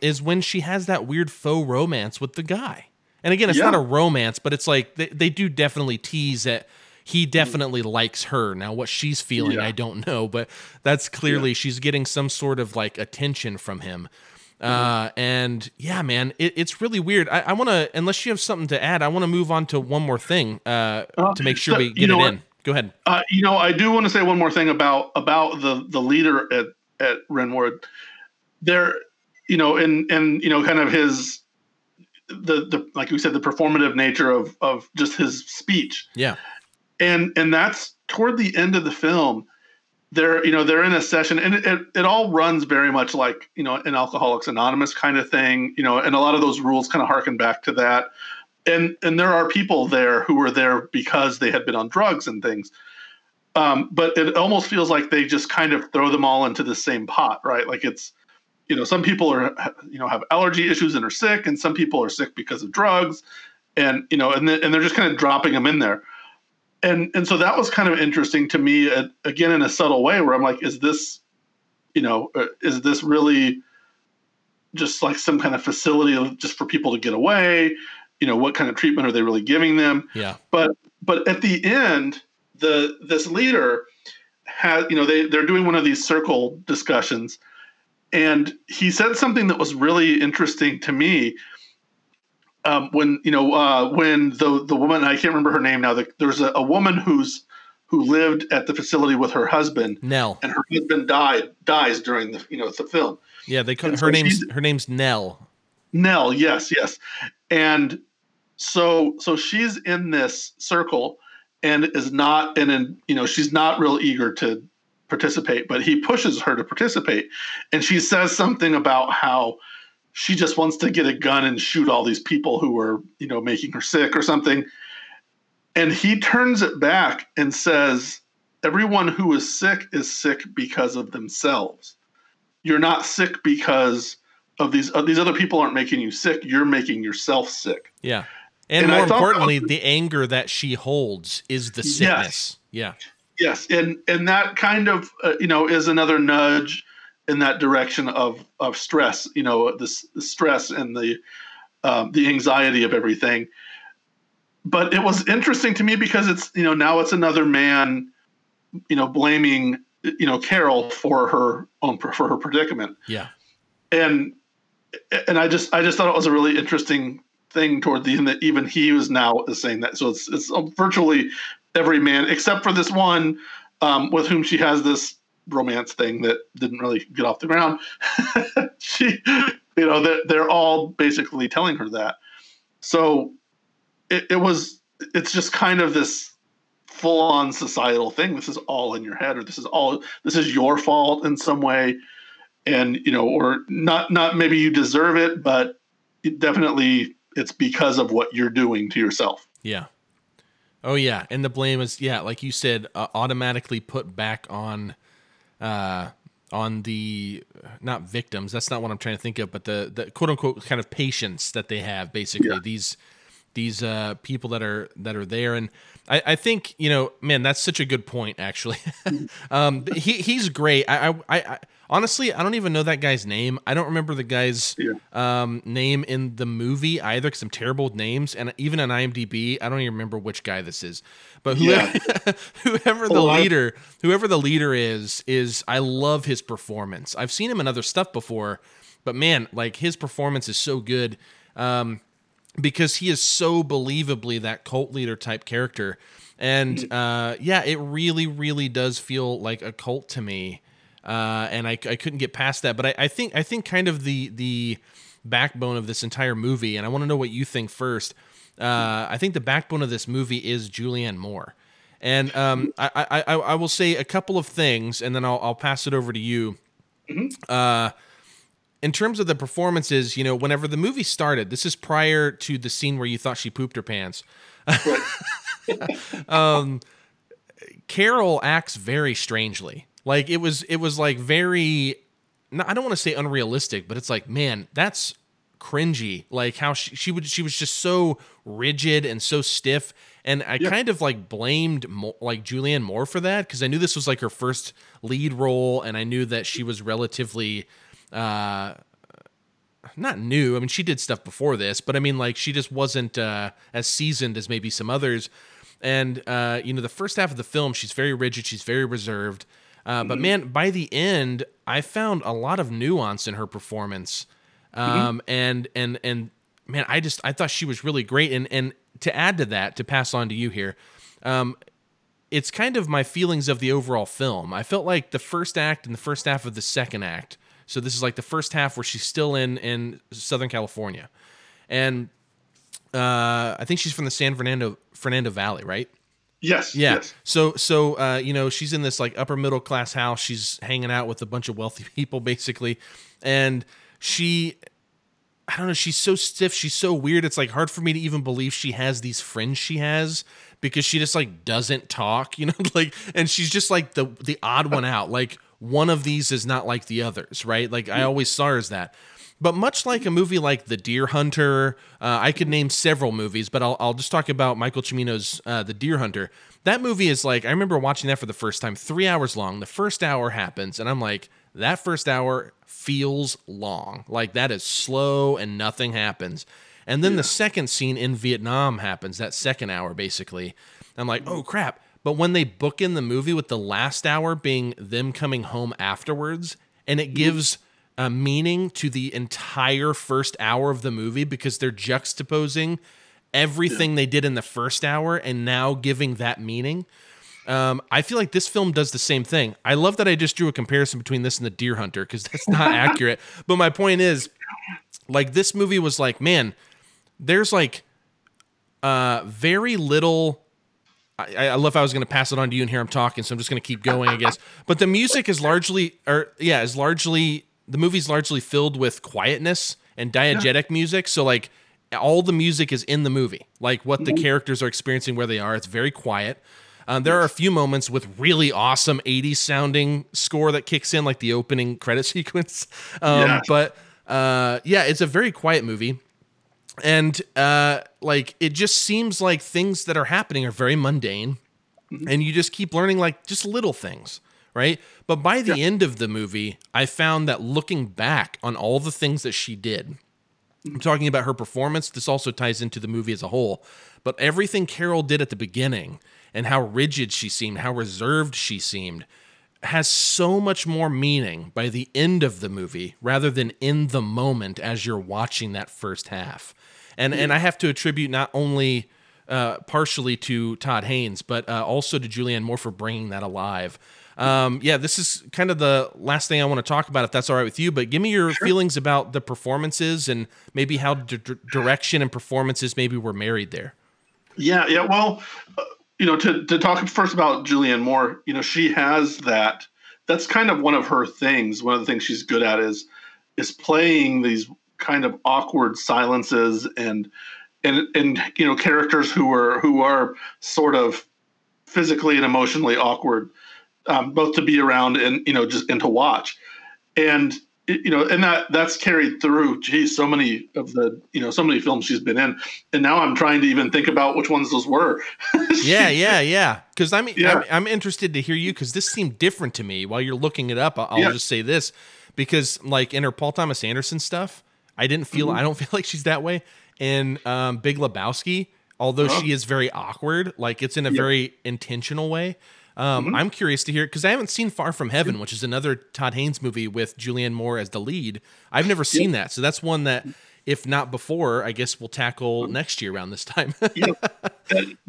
is when she has that weird faux romance with the guy. And again, it's not a romance, but it's like they do definitely tease that he definitely likes her. Now, what she's feeling, I don't know, but that's clearly she's getting some sort of like attention from him. And yeah, man, it's really weird. I want to, unless you have something to add, I want to move on to one more thing to make sure we get it in. Go ahead. I do want to say one more thing about the leader at Renwood. There, kind of his. The like we said, the performative nature of just his speech. Yeah. And that's toward the end of the film. They're they're in a session, and it all runs very much like an Alcoholics Anonymous kind of thing, and a lot of those rules kind of harken back to that. And there are people there who were there because they had been on drugs and things. But it almost feels like they just kind of throw them all into the same pot, right? Like it's some people are, have allergy issues and are sick, and some people are sick because of drugs, and and they're just kind of dropping them in there, and so that was kind of interesting to me. Again, in a subtle way, where I'm like, is this really just like some kind of facility just for people to get away? What kind of treatment are they really giving them? Yeah. But at the end, this leader has they're doing one of these circle discussions. And he said something that was really interesting to me. When the woman, I can't remember her name now, there's a woman who lived at the facility with her husband, Nell, and her husband dies during the the film. Yeah, they call her name's Nell. Nell, yes, and so she's in this circle and is not, and she's not real eager to participate, but he pushes her to participate, and she says something about how she just wants to get a gun and shoot all these people who are making her sick or something. And he turns it back and says, everyone who is sick because of themselves. You're not sick because of these other people aren't making you sick, you're making yourself sick. Yeah. And more importantly, the anger that she holds is the sickness. Yes. Yeah. Yes, and that kind of is another nudge in that direction of stress. The stress and the anxiety of everything. But it was interesting to me because it's now it's another man blaming Carol for her own predicament. Yeah, and I just thought it was a really interesting thing toward the end that even he was now saying that. So it's virtually every man, except for this one with whom she has this romance thing that didn't really get off the ground. They're all basically telling her that. So it's just kind of this full-on societal thing. This is all in your head, or this is your fault in some way, and or not maybe you deserve it, but it definitely it's because of what you're doing to yourself. Yeah. Oh yeah, and the blame is like you said, automatically put back on the not victims. That's not what I'm trying to think of, but the quote unquote kind of patients that they have, basically these people that are there. And I think man, that's such a good point actually. He's great. I honestly, I don't even know that guy's name. I don't remember the guy's name in the movie either, because I'm terrible with names. And even on IMDb, I don't even remember which guy this is. But whoever the leader is I love his performance. I've seen him in other stuff before, but man, like his performance is so good. because he is so believably that cult leader type character. And yeah, it really, really does feel like a cult to me. And I couldn't get past that. But I think kind of the backbone of this entire movie, and I want to know what you think first. I think the backbone of this movie is Julianne Moore. And I will say a couple of things, and then I'll pass it over to you. In terms of the performances, you know, whenever the movie started, this is prior to the scene where you thought she pooped her pants. Carol acts very strangely. Like it was like very, I don't want to say unrealistic, but it's like, man, that's cringy. Like how she was just so rigid and so stiff. And I kind of like blamed like Julianne Moore for that, because I knew this was like her first lead role, and I knew that she was relatively not new. I mean, she did stuff before this, but I mean, like she just wasn't as seasoned as maybe some others. And you know, the first half of the film, she's very rigid, she's very reserved. But man, by the end, I found a lot of nuance in her performance. And man, I thought she was really great. And to add to that, to pass on to you here, it's kind of my feelings of the overall film. I felt like the first act and the first half of the second act. So this is like the first half where she's still in Southern California. And I think she's from the San Fernando Valley, right? Yes. Yeah. Yes. So you know, she's in this like upper middle class house. She's hanging out with a bunch of wealthy people, basically. And she, I don't know, she's so stiff. She's so weird. It's like hard for me to even believe she has these friends she has, because she just like doesn't talk, you know, like, and she's just like the odd one out. Like one of these is not like the others, right? Like I always saw her as that. But much like a movie like The Deer Hunter, I could name several movies, but I'll just talk about Michael Cimino's The Deer Hunter. That movie is like, I remember watching that for the first time, 3 hours long. The first hour happens, and I'm like, that first hour feels long. Like, that is slow, and nothing happens. And then the second scene in Vietnam happens, that second hour, basically. I'm like, oh, crap. But when they book in the movie with the last hour being them coming home afterwards, and it gives a meaning to the entire first hour of the movie, because they're juxtaposing everything they did in the first hour and now giving that meaning. I feel like this film does the same thing. I love that I just drew a comparison between this and The Deer Hunter, because that's not accurate. But my point is, like, this movie was like, man, there's like very little. I love how I was going to pass it on to you and here I'm talking, so I'm just going to keep going, I guess. But the music is largely the movie's largely filled with quietness and diegetic music. So like all the music is in the movie, like what the characters are experiencing, where they are. It's very quiet. There are a few moments with really awesome 80s sounding score that kicks in, like the opening credit sequence. But yeah, it's a very quiet movie. And like, it just seems like things that are happening are very mundane, and you just keep learning like just little things, right? But by the end of the movie, I found that looking back on all the things that she did, I'm talking about her performance. This also ties into the movie as a whole, but everything Carol did at the beginning and how rigid she seemed, how reserved she seemed, has so much more meaning by the end of the movie rather than in the moment as you're watching that first half. And I have to attribute not only partially to Todd Haynes, but also to Julianne Moore for bringing that alive. Yeah, this is kind of the last thing I want to talk about, if that's all right with you, but give me your feelings about the performances and maybe how direction and performances maybe were married there. Yeah. Well, you know, to talk first about Julianne Moore, you know, she has that. That's kind of one of her things. One of the things she's good at is playing these kind of awkward silences and you know, characters who are sort of physically and emotionally awkward, both to be around and, you know, just and to watch. And you know, and that's carried through. Geez, so many of the, you know, so many films she's been in, and now I'm trying to even think about which ones those were. Yeah. Because I mean, I'm interested to hear you, because this seemed different to me. While you're looking it up, I'll just say this, because like in her Paul Thomas Anderson stuff, I don't feel like she's that way. In Big Lebowski, although she is very awkward, like it's in a very intentional way. I'm curious to hear, because I haven't seen Far From Heaven, which is another Todd Haynes movie with Julianne Moore as the lead. I've never seen that. So that's one that if not before, I guess we'll tackle next year around this time. Yeah.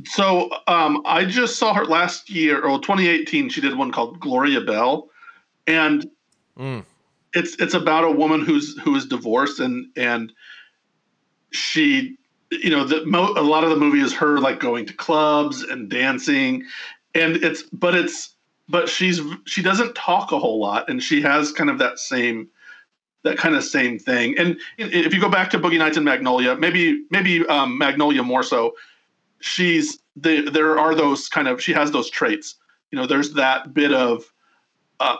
So I just saw her last year, or 2018, she did one called Gloria Bell. And it's about a woman who is divorced and she, you know, a lot of the movie is her like going to clubs and dancing, and but she doesn't talk a whole lot, and she has kind of that kind of same thing. And if you go back to Boogie Nights and Magnolia, maybe Magnolia more so, there are those kind of, she has those traits. You know, there's that bit of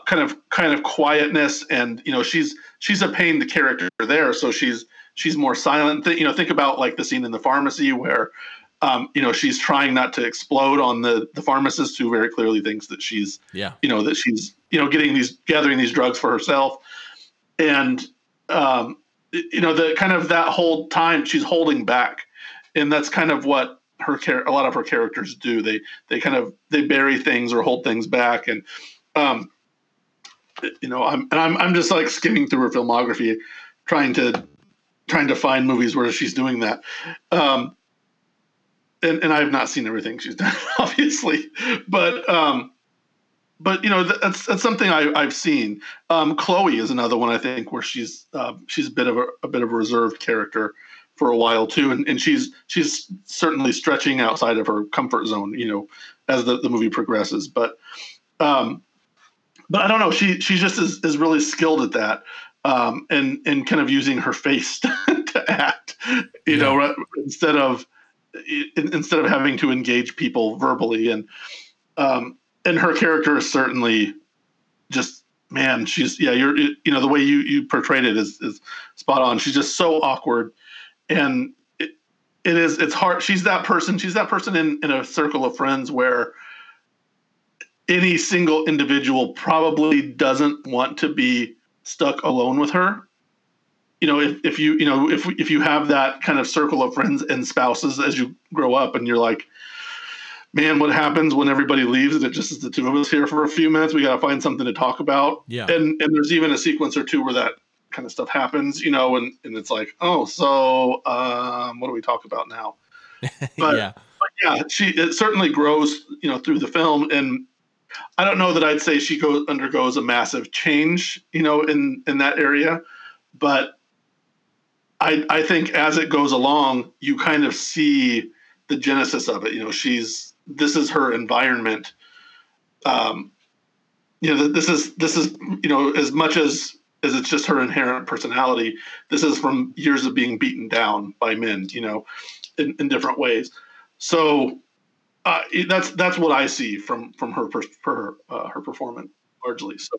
kind of quietness, and you know, she's a pain, the character there, so she's more silent. You know, think about like the scene in the pharmacy where, you know, she's trying not to explode on the pharmacist, who very clearly thinks that she's, you know, that she's, you know, gathering these drugs for herself. And, you know, the kind of that whole time she's holding back, and that's kind of what a lot of her characters do. They bury things or hold things back. And, you know, I'm just like skimming through her filmography, trying to find movies where she's doing that. And I have not seen everything she's done, obviously, but you know, that's something I've seen. Chloe is another one, I think, where she's a bit of a reserved character for a while too. And she's certainly stretching outside of her comfort zone, you know, as the movie progresses. But I don't know. She just is really skilled at that. And kind of using her face to act, you know, right, instead of having to engage people verbally. And her character is certainly just, man, she's, yeah, you know, the way you portrayed it is spot on. She's just so awkward, and it's hard. She's that person in a circle of friends where any single individual probably doesn't want to be stuck alone with her. You know, if you have that kind of circle of friends and spouses as you grow up, and you're like, man, what happens when everybody leaves and it just is the two of us here for a few minutes? We got to find something to talk about. Yeah. And there's even a sequence or two where that kind of stuff happens, you know, and it's like, oh, so what do we talk about now? But yeah. But yeah, it certainly grows, you know, through the film. And I don't know that I'd say she undergoes a massive change, you know, in that area, but I think as it goes along, you kind of see the genesis of it. You know, this is her environment. You know, this is, you know, as much as it's just her inherent personality, this is from years of being beaten down by men, you know, in different ways. So, that's what I see from her performance largely. So.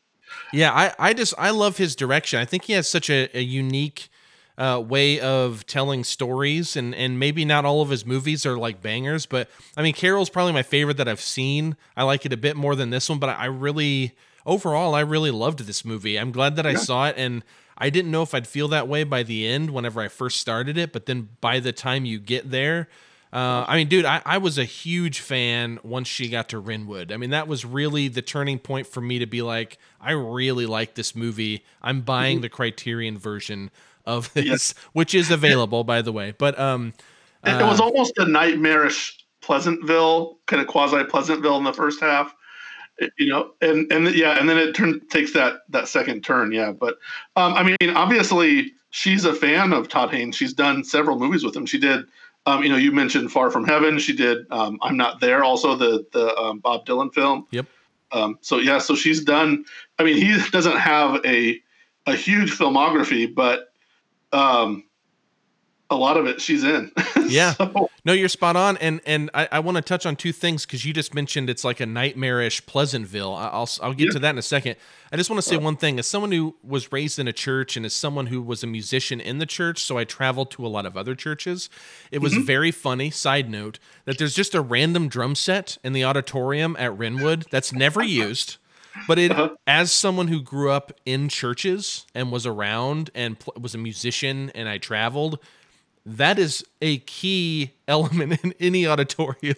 Yeah, I love his direction. I think he has such a unique way of telling stories, and maybe not all of his movies are like bangers, but I mean, Carol's probably my favorite that I've seen. I like it a bit more than this one, but I really loved this movie. I'm glad that I saw it, and I didn't know if I'd feel that way by the end whenever I first started it, but then by the time you get there, I mean, dude, I was a huge fan once she got to Renwood. I mean, that was really the turning point for me to be like, I really like this movie. I'm buying the Criterion version of this, which is available, by the way. But it was almost a nightmarish Pleasantville, kind of quasi Pleasantville in the first half, you know, and then it takes that second turn, yeah. But I mean, obviously, she's a fan of Todd Haynes. She's done several movies with him. She did. You know, you mentioned Far From Heaven. She did I'm Not There, also the Bob Dylan film. Yep. So she's done. I mean, he doesn't have a huge filmography, but a lot of it she's in. Yeah. So. No, you're spot on. And I want to touch on two things, because you just mentioned it's like a nightmarish Pleasantville. I'll get to that in a second. I just want to say one thing. As someone who was raised in a church, and as someone who was a musician in the church, so I traveled to a lot of other churches, it was very funny, side note, that there's just a random drum set in the auditorium at Renwood that's never used. But it, as someone who grew up in churches and was around and was a musician, and I traveled, that is a key element in any auditorium.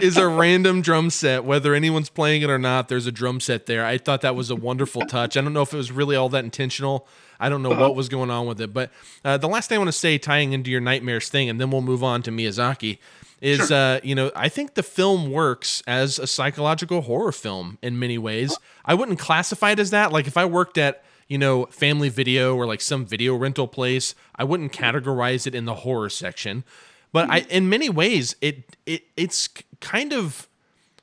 is a random drum set. Whether anyone's playing it or not, there's a drum set there. I thought that was a wonderful touch. I don't know if it was really all that intentional. I don't know what was going on with it. But the last thing I want to say, tying into your nightmares thing, and then we'll move on to Miyazaki, is, I think the film works as a psychological horror film in many ways. I wouldn't classify it as that. Like, if I worked at, Family Video or like some video rental place, I wouldn't categorize it in the horror section. But in many ways, it's kind of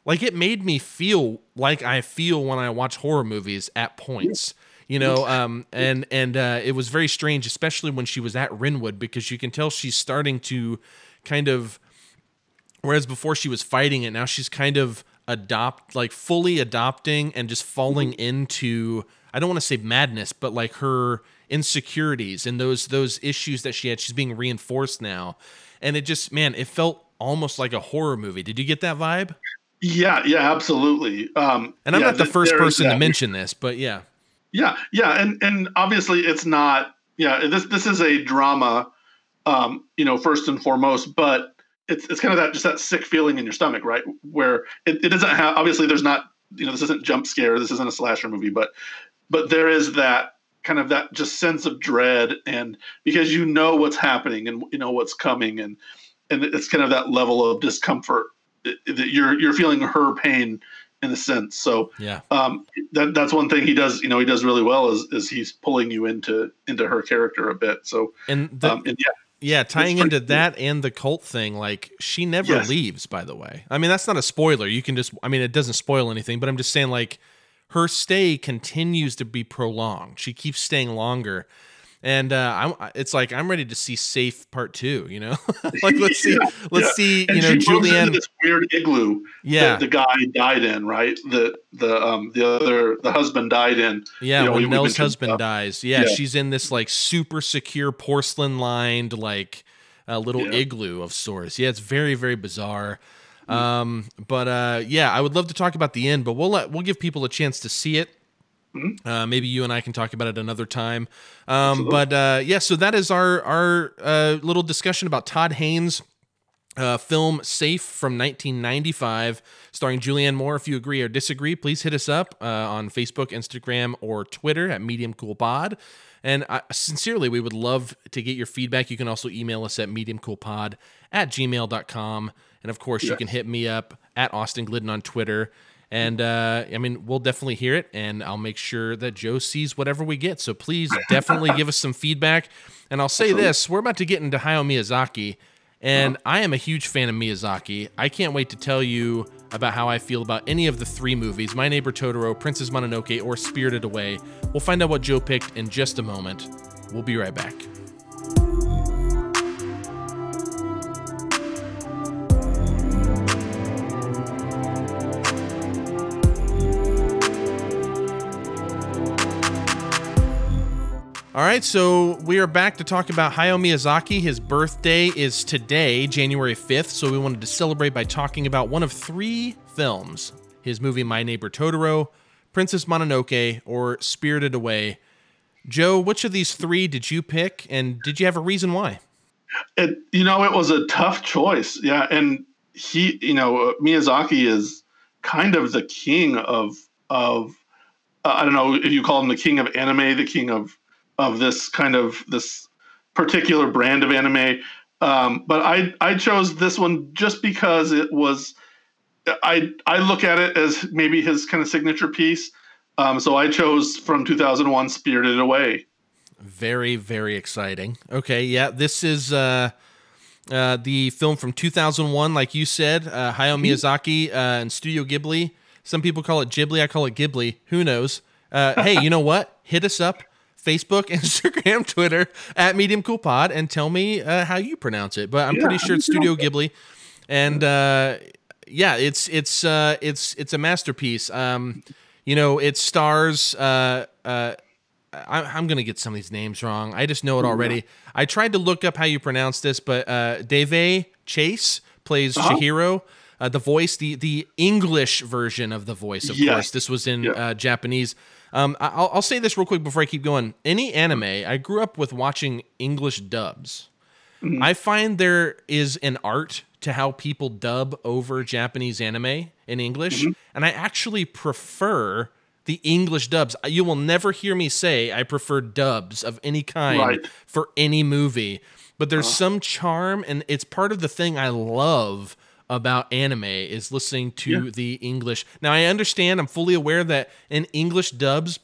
like it made me feel like I feel when I watch horror movies at points, and it was very strange, especially when she was at Renwood, because you can tell she's starting to kind of, whereas before she was fighting it, now she's kind of fully adopting and just falling into, I don't want to say madness, but like her insecurities and those issues that she had, she's being reinforced now. And it just, it felt almost like a horror movie. Did you get that vibe? Yeah, absolutely. And I'm not the first person to mention this, but yeah. Yeah. And obviously it's not, this is a drama, first and foremost, but it's kind of that sick feeling in your stomach, right? Where it doesn't have, obviously there's not, this isn't jump scare, this isn't a slasher movie, but there is that, kind of that just sense of dread, and because what's happening and what's coming, and it's kind of that level of discomfort that you're feeling her pain in a sense. So that's one thing he does, he does really well is he's pulling you into her character a bit. So tying into that and the cult thing, like she never leaves, by the way. I mean, that's not a spoiler. You can just, it doesn't spoil anything, but I'm just saying, like, her stay continues to be prolonged. She keeps staying longer. And it's like, I'm ready to see Safe Part 2, like, let's see, see, and she Julianne into this weird igloo that the guy died in, right? The husband died in. Yeah, when Nell's husband dies. Yeah, she's in this, like, super secure porcelain-lined, like, little igloo of sorts. Yeah, it's very, very bizarre. I would love to talk about the end, but we'll give people a chance to see it. Maybe you and I can talk about it another time. So that is our little discussion about Todd Haynes' film Safe from 1995, starring Julianne Moore. If you agree or disagree, please hit us up on Facebook, Instagram, or Twitter at Medium Cool Pod. And sincerely, we would love to get your feedback. You can also email us at mediumcoolpod@gmail.com. And of course, you can hit me up at Austin Glidden on Twitter. And we'll definitely hear it, and I'll make sure that Joe sees whatever we get. So please definitely give us some feedback. And I'll say this, we're about to get into Hayao Miyazaki, and I am a huge fan of Miyazaki. I can't wait to tell you about how I feel about any of the three movies, My Neighbor Totoro, Princess Mononoke, or Spirited Away. We'll find out what Joe picked in just a moment. We'll be right back. All right, so we are back to talk about Hayao Miyazaki. His birthday is today, January 5th, so we wanted to celebrate by talking about one of three films, his movie My Neighbor Totoro, Princess Mononoke, or Spirited Away. Joe, which of these three did you pick, and did you have a reason why? It was a tough choice, yeah, and he, Miyazaki is kind of the king of I don't know if you call him the king of anime, the king of this kind of this particular brand of anime. But I chose this one just because it was, I look at it as maybe his kind of signature piece. So I chose from 2001 Spirited Away. Very, very exciting. Okay. Yeah. This is, the film from 2001, like you said, Hayao Miyazaki, and Studio Ghibli. Some people call it Ghibli. I call it Ghibli. Who knows? Hey, you know what? Hit us up. Facebook, Instagram, Twitter at Medium Cool Pod, and tell me how you pronounce it. But I'm pretty sure it's Studio Ghibli, and it's a masterpiece. It stars. I'm gonna get some of these names wrong. I just know it already. I tried to look up how you pronounce this, but Daveigh Chase plays Chihiro. The voice, the English version of the voice, of course. This was in Japanese. I'll say this real quick before I keep going. Any anime, I grew up with watching English dubs. I find there is an art to how people dub over Japanese anime in English. Mm-hmm. And I actually prefer the English dubs. You will never hear me say I prefer dubs of any kind for any movie. But there's some charm, and it's part of the thing I love about anime is listening to the English. Now, I understand, I'm fully aware that in English dubs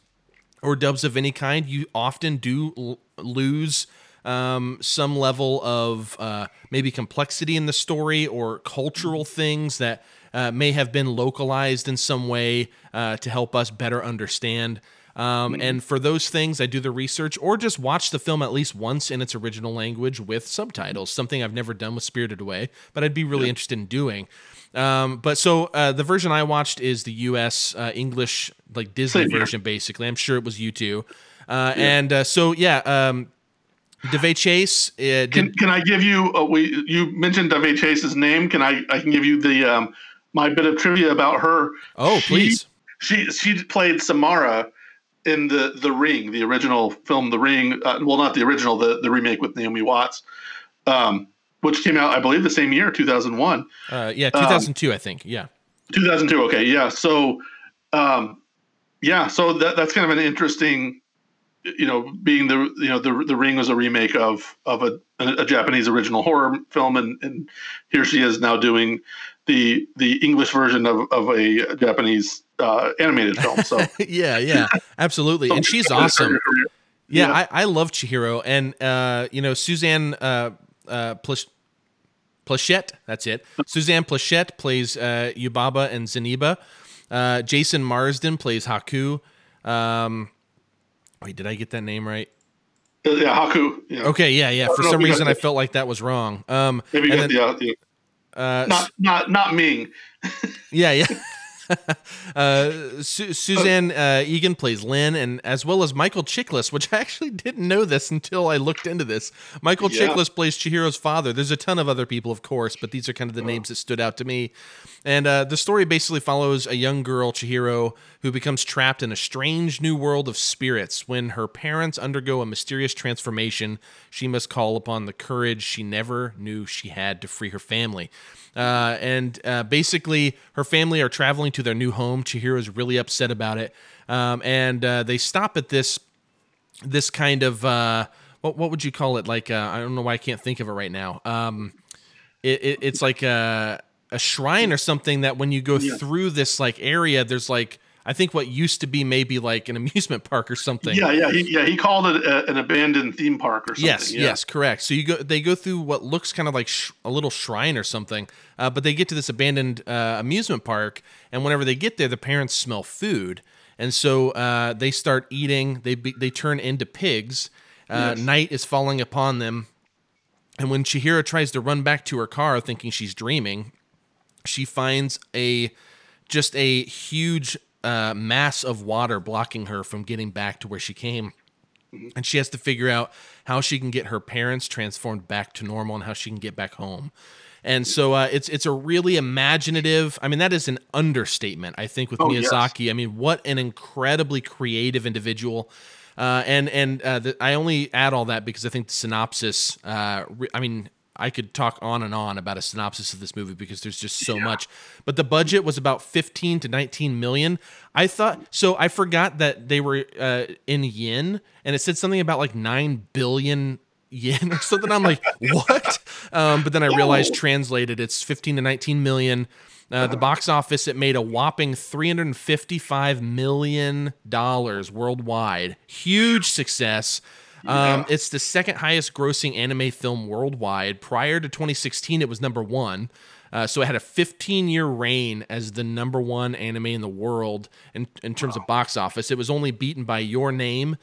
or dubs of any kind, you often do lose some level of maybe complexity in the story or cultural things that may have been localized in some way to help us better understand. And for those things, I do the research or just watch the film at least once in its original language with subtitles, something I've never done with Spirited Away, but I'd be really interested in doing. But so the version I watched is the U.S. English, like Disney version, basically. I'm sure it was you too. And so, Daveigh Chase. Can I give you, you mentioned Daveigh Chase's name. I can give you the my bit of trivia about her. Oh, please. She played Samara in the Ring, the original film, The Ring. Well, not the original, the remake with Naomi Watts, which came out, I believe, the same year, 2001. 2002, I think. Yeah. 2002. Okay. Yeah. So, so that's kind of an interesting, being the Ring was a remake of a Japanese original horror film. And here she is now doing the English version of a Japanese animated film. So yeah, absolutely. And she's awesome. Yeah. I love Chihiro and, Suzanne, Plachette. That's it. Suzanne Plachette plays, Yubaba and Zeniba. Jason Marsden plays Haku. Wait, did I get that name right? Yeah, Haku. Yeah. Okay, yeah. For some reason, I felt like that was wrong. Maybe you got not Ming. Yeah. Suzanne Egan plays Lynn, and as well as Michael Chiklis, which I actually didn't know this until I looked into this. Michael Chiklis plays Chihiro's father. There's a ton of other people, of course, but these are kind of the names that stood out to me. And the story basically follows a young girl, Chihiro, who becomes trapped in a strange new world of spirits. When her parents undergo a mysterious transformation, she must call upon the courage she never knew she had to free her family. And basically, her family are traveling to their new home. Chihiro is really upset about it. And they stop at this kind of, what would you call it? Like, I don't know why I can't think of it right now. It's like a shrine or something that when you go through this like area, there's like, I think what used to be maybe like an amusement park or something. Yeah. He called it an abandoned theme park or something. Yes, correct. So they go through what looks kind of like a little shrine or something, but they get to this abandoned amusement park, and whenever they get there, the parents smell food, and so they start eating. They turn into pigs. Night is falling upon them, and when Chihiro tries to run back to her car, thinking she's dreaming, she finds a huge mass of water blocking her from getting back to where she came. And she has to figure out how she can get her parents transformed back to normal and how she can get back home. And so it's a really imaginative, I mean, that is an understatement, I think, with Miyazaki. Yes. I mean, what an incredibly creative individual. I only add all that because I think the synopsis, I could talk on and on about a synopsis of this movie because there's just so much, but the budget was about 15 to 19 million. I thought, so I forgot that they were in yen, and it said something about like 9 billion yen or something. I'm like, what? But then I realized translated it's 15 to 19 million. The box office, it made a whopping $355 million worldwide. Huge success. It's the second highest grossing anime film worldwide. Prior to 2016, it was number one. So it had a 15-year reign as the number one anime in the world in terms of box office. It was only beaten by Your Name,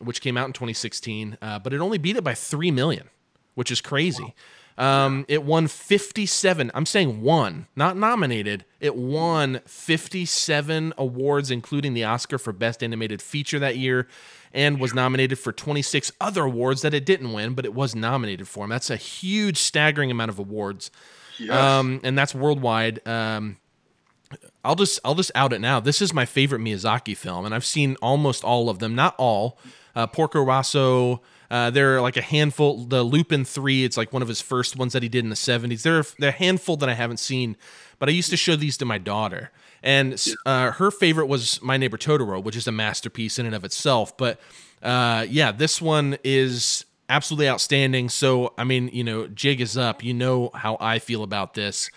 which came out in 2016, but it only beat it by 3 million, which is crazy. It won 57. I'm saying won, not nominated. It won 57 awards, including the Oscar for Best Animated Feature that year, and was nominated for 26 other awards that it didn't win, but it was nominated for them. That's a huge, staggering amount of awards. Yes. And that's worldwide. I'll just out it now. This is my favorite Miyazaki film, and I've seen almost all of them. Not all. Porco Rosso, There are like a handful, the Lupin 3, it's like one of his first ones that he did in the 70s. There are a handful that I haven't seen, but I used to show these to my daughter. And her favorite was My Neighbor Totoro, which is a masterpiece in and of itself. But yeah, this one is absolutely outstanding. So, I mean, you know, jig is up. You know how I feel about this.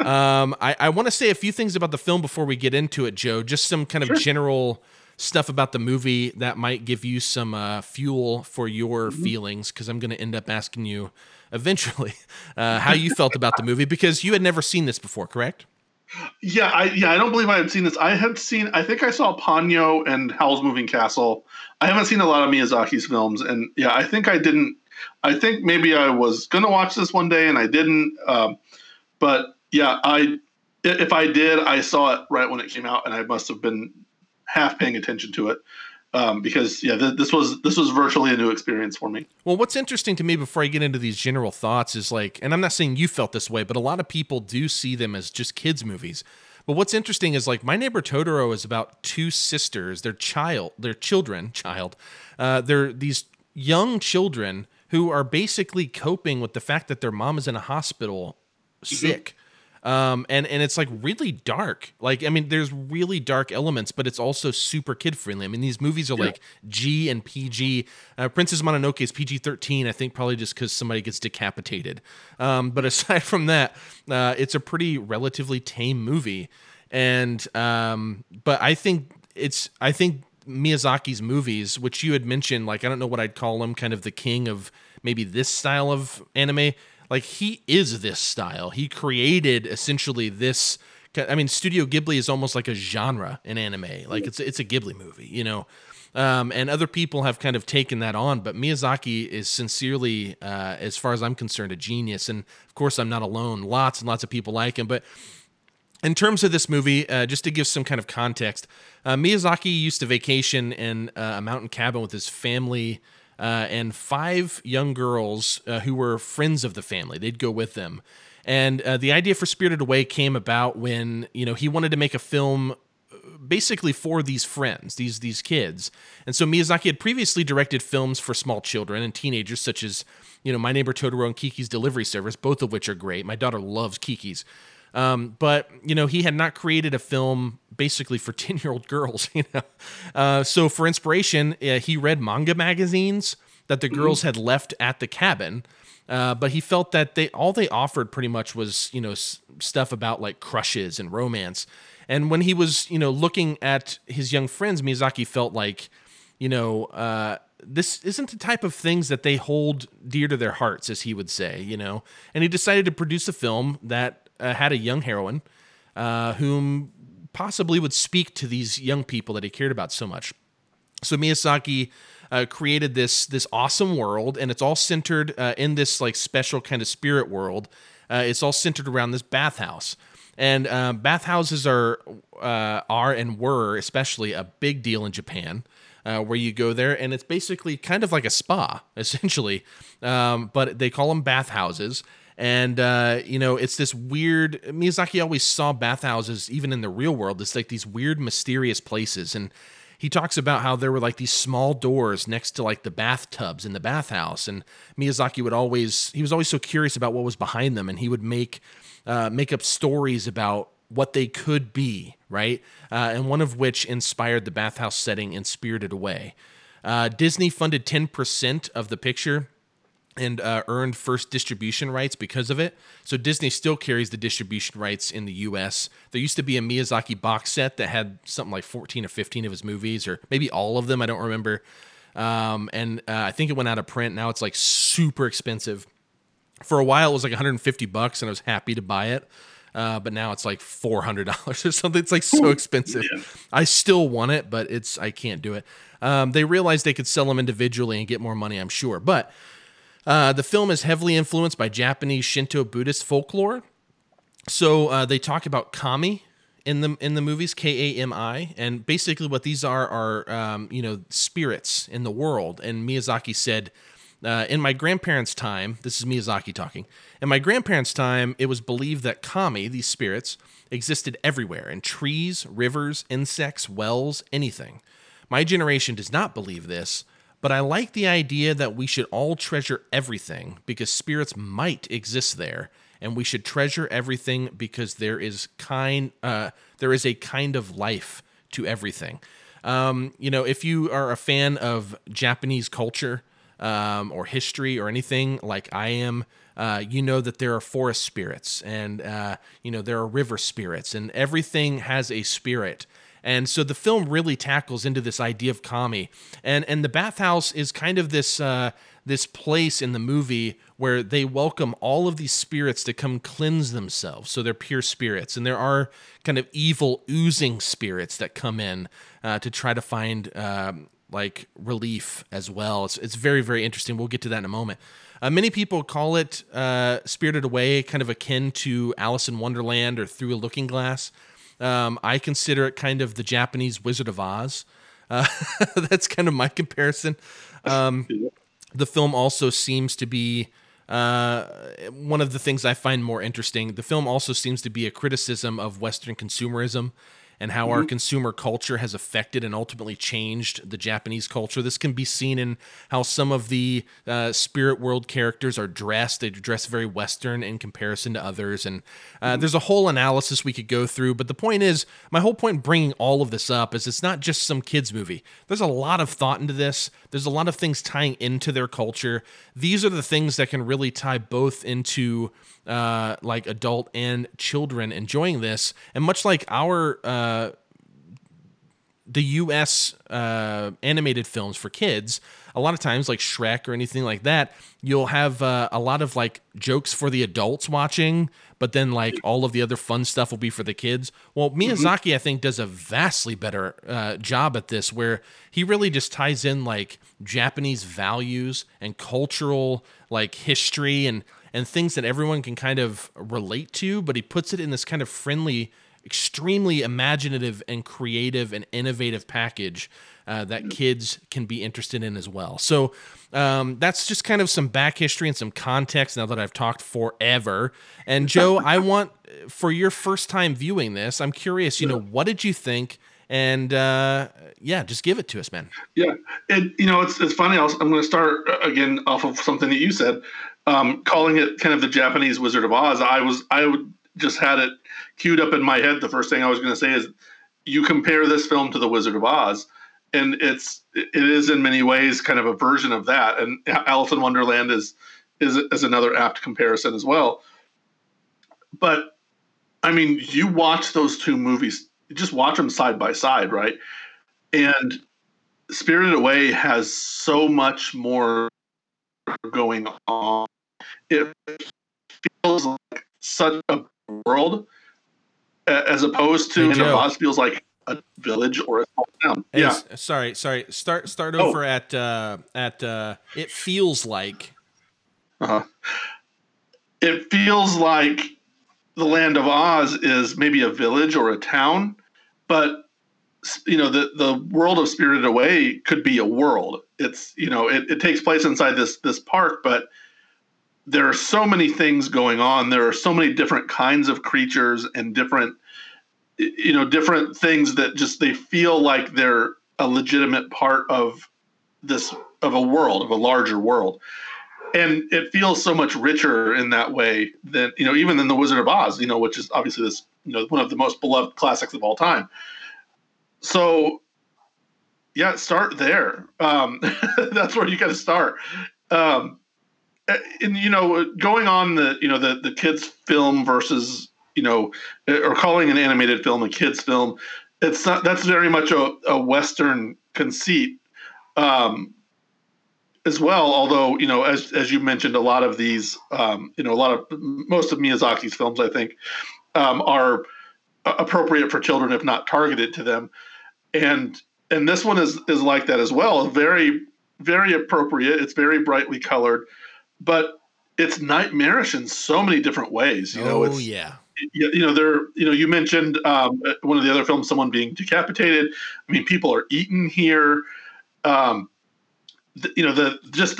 I want to say a few things about the film before we get into it, Joe. Just some kind of general stuff about the movie that might give you some fuel for your feelings, because I'm going to end up asking you eventually how you felt about the movie, because you had never seen this before, correct? Yeah, I don't believe I had seen this. I think I saw Ponyo and Howl's Moving Castle. I haven't seen a lot of Miyazaki's films, and yeah, I think maybe I was gonna watch this one day and I didn't. But yeah, if I did, I saw it right when it came out, and I must have been half paying attention to it. Because yeah, this was virtually a new experience for me. Well, what's interesting to me before I get into these general thoughts is like, and I'm not saying you felt this way, but a lot of people do see them as just kids movies. But what's interesting is like My Neighbor Totoro is about two sisters, their children. They're these young children who are basically coping with the fact that their mom is in a hospital sick. And it's like really dark. Like, I mean, there's really dark elements, but it's also super kid friendly. I mean, these movies are like G and PG. Princess Mononoke is PG-13, I think, probably just because somebody gets decapitated. But aside from that, it's a pretty relatively tame movie. And but I think Miyazaki's movies, which you had mentioned, like, I don't know what I'd call him, kind of the king of maybe this style of anime. Like, he is this style. He created essentially this. I mean, Studio Ghibli is almost like a genre in anime. Like, it's a Ghibli movie, you know. And other people have kind of taken that on. But Miyazaki is sincerely, as far as I'm concerned, a genius. And, of course, I'm not alone. Lots and lots of people like him. But in terms of this movie, just to give some kind of context, Miyazaki used to vacation in a mountain cabin with his family, and five young girls who were friends of the family. They'd go with them. And the idea for Spirited Away came about when, you know, he wanted to make a film basically for these friends, these kids. And so Miyazaki had previously directed films for small children and teenagers, such as, you know, My Neighbor Totoro and Kiki's Delivery Service, both of which are great. My daughter loves Kiki's. But, you know, he had not created a film basically for 10-year-old girls, you know. So for inspiration, he read manga magazines that the girls had left at the cabin. But he felt that all they offered pretty much was, you know, stuff about like crushes and romance. And when he was, you know, looking at his young friends, Miyazaki felt like, you know, this isn't the type of things that they hold dear to their hearts, as he would say, you know. And he decided to produce a film that had a young heroine whom possibly would speak to these young people that he cared about so much. So Miyazaki created this awesome world, and it's all centered in this like special kind of spirit world. It's all centered around this bathhouse. And bathhouses are and were especially a big deal in Japan, where you go there, and it's basically kind of like a spa, essentially. But they call them bathhouses. And, you know, it's this weird, Miyazaki always saw bathhouses, even in the real world, it's like these weird, mysterious places. And he talks about how there were like these small doors next to like the bathtubs in the bathhouse. And Miyazaki was always so curious about what was behind them. And he would make up stories about what they could be, right? And one of which inspired the bathhouse setting in Spirited Away. Disney funded 10% of the picture and earned first distribution rights because of it. So Disney still carries the distribution rights in the U.S. There used to be a Miyazaki box set that had something like 14 or 15 of his movies, or maybe all of them, I don't remember. And I think it went out of print. Now it's like super expensive. For a while, it was like $150, and I was happy to buy it. But now it's like $400 or something. It's like so expensive. Yeah. I still want it, but I can't do it. They realized they could sell them individually and get more money, I'm sure. But the film is heavily influenced by Japanese Shinto Buddhist folklore. So they talk about kami in the movies, K-A-M-I, and basically what these are you know, spirits in the world. And Miyazaki said, in my grandparents' time, this is Miyazaki talking, in my grandparents' time, it was believed that kami, these spirits, existed everywhere, in trees, rivers, insects, wells, anything. My generation does not believe this, But I like the idea that we should all treasure everything because spirits might exist there, and we should treasure everything because there is a kind of life to everything. If you are a fan of Japanese culture or history or anything like I am, that there are forest spirits and, there are river spirits, and everything has a spirit. And so the film really tackles into this idea of kami, and the bathhouse is kind of this place in the movie where they welcome all of these spirits to come cleanse themselves. So they're pure spirits, and there are kind of evil oozing spirits that come in to try to find relief as well. It's very, very interesting. We'll get to that in a moment. Many people call it Spirited Away, kind of akin to Alice in Wonderland or Through a Looking Glass. I consider it kind of the Japanese Wizard of Oz. That's kind of my comparison. The film also seems to be one of the things I find more interesting. The film also seems to be a criticism of Western consumerism and how our consumer culture has affected and ultimately changed the Japanese culture. This can be seen in how some of the spirit world characters are dressed. They dress very Western in comparison to others. And there's a whole analysis we could go through. But the point is, my whole point bringing all of this up is it's not just some kids movie. There's a lot of thought into this. There's a lot of things tying into their culture. These are the things that can really tie both into adult and children enjoying this. And much like our the U.S. Animated films for kids, a lot of times like Shrek or anything like that, you'll have a lot of like jokes for the adults watching, but then like all of the other fun stuff will be for the kids. Well, Miyazaki, I think, does a vastly better job at this, where he really just ties in like Japanese values and cultural like history and things that everyone can kind of relate to, but he puts it in this kind of friendly, extremely imaginative and creative and innovative package that kids can be interested in as well. So that's just kind of some back history and some context now that I've talked forever. And Joe, I want, for your first time viewing this, I'm curious, what did you think? And just give it to us, man. Yeah. And it's funny. I'm going to start again off of something that you said, calling it kind of the Japanese Wizard of Oz. I just had it queued up in my head. The first thing I was going to say is you compare this film to The Wizard of Oz, and it is in many ways kind of a version of that. And Alice in Wonderland is another apt comparison as well. But I mean, you watch those two movies, just watch them side by side, right? And Spirited Away has so much more going on. It feels like such a world, as opposed to Oz feels like a village or a small town. Hey, yeah. Sorry. Start over at it feels like. It feels like the Land of Oz is maybe a village or a town, but the world of Spirited Away could be a world. It's it takes place inside this park, but there are so many things going on. There are so many different kinds of creatures and different things that just, they feel like they're a legitimate part of this, of a world, of a larger world. And it feels so much richer in that way than, even than The Wizard of Oz, which is obviously this, one of the most beloved classics of all time. So yeah, start there. That's where you got to start. And going on the kids film versus or calling an animated film a kids film, it's not. That's very much a Western conceit as well. Although as you mentioned, a lot of these most of Miyazaki's films, I think, are appropriate for children if not targeted to them, and this one is like that as well. Very, very appropriate. It's very brightly colored. But it's nightmarish in so many different ways. It's, yeah. You mentioned one of the other films, someone being decapitated. I mean, people are eaten here. The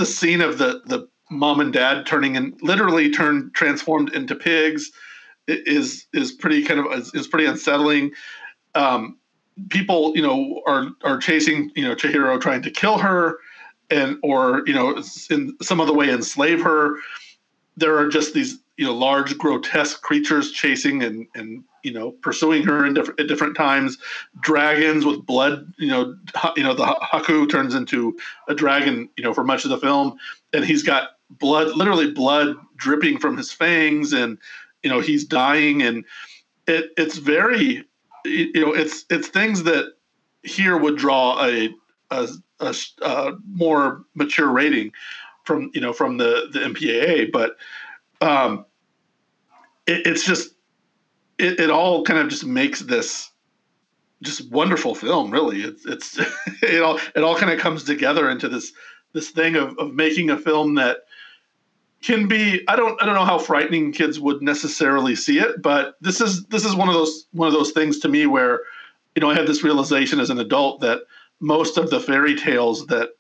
scene of the mom and dad transformed into pigs is pretty pretty unsettling. People are chasing Chihiro, trying to kill her. and or, you know, in some other way enslave her. There are just these, you know, large grotesque creatures chasing and you know, pursuing her in at different times. Dragons with blood, you know, the Haku turns into a dragon, you know, for much of the film, and he's got blood, literally blood dripping from his fangs, and, you know, he's dying, and it's very, you know, it's things that here would draw a more mature rating from, you know, from the MPAA, but it's just, it all kind of just makes this just wonderful film, really. It's it all kind of comes together into this thing of making a film that can be, I don't know how frightening kids would necessarily see it, but this is one of those things to me where, you know, I had this realization as an adult that most of the fairy tales that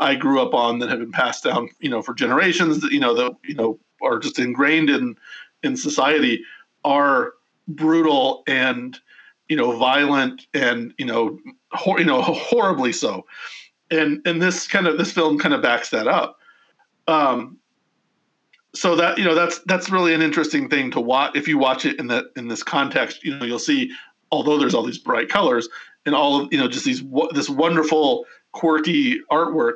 I grew up on that have been passed down, you know, for generations, that are just ingrained in society, are brutal and, you know, violent and, you know, horribly so. And this film kind of backs that up. So that, you know, that's really an interesting thing to watch. If you watch it in this context, you know, you'll see, although there's all these bright colors and all of, you know, just this wonderful quirky artwork,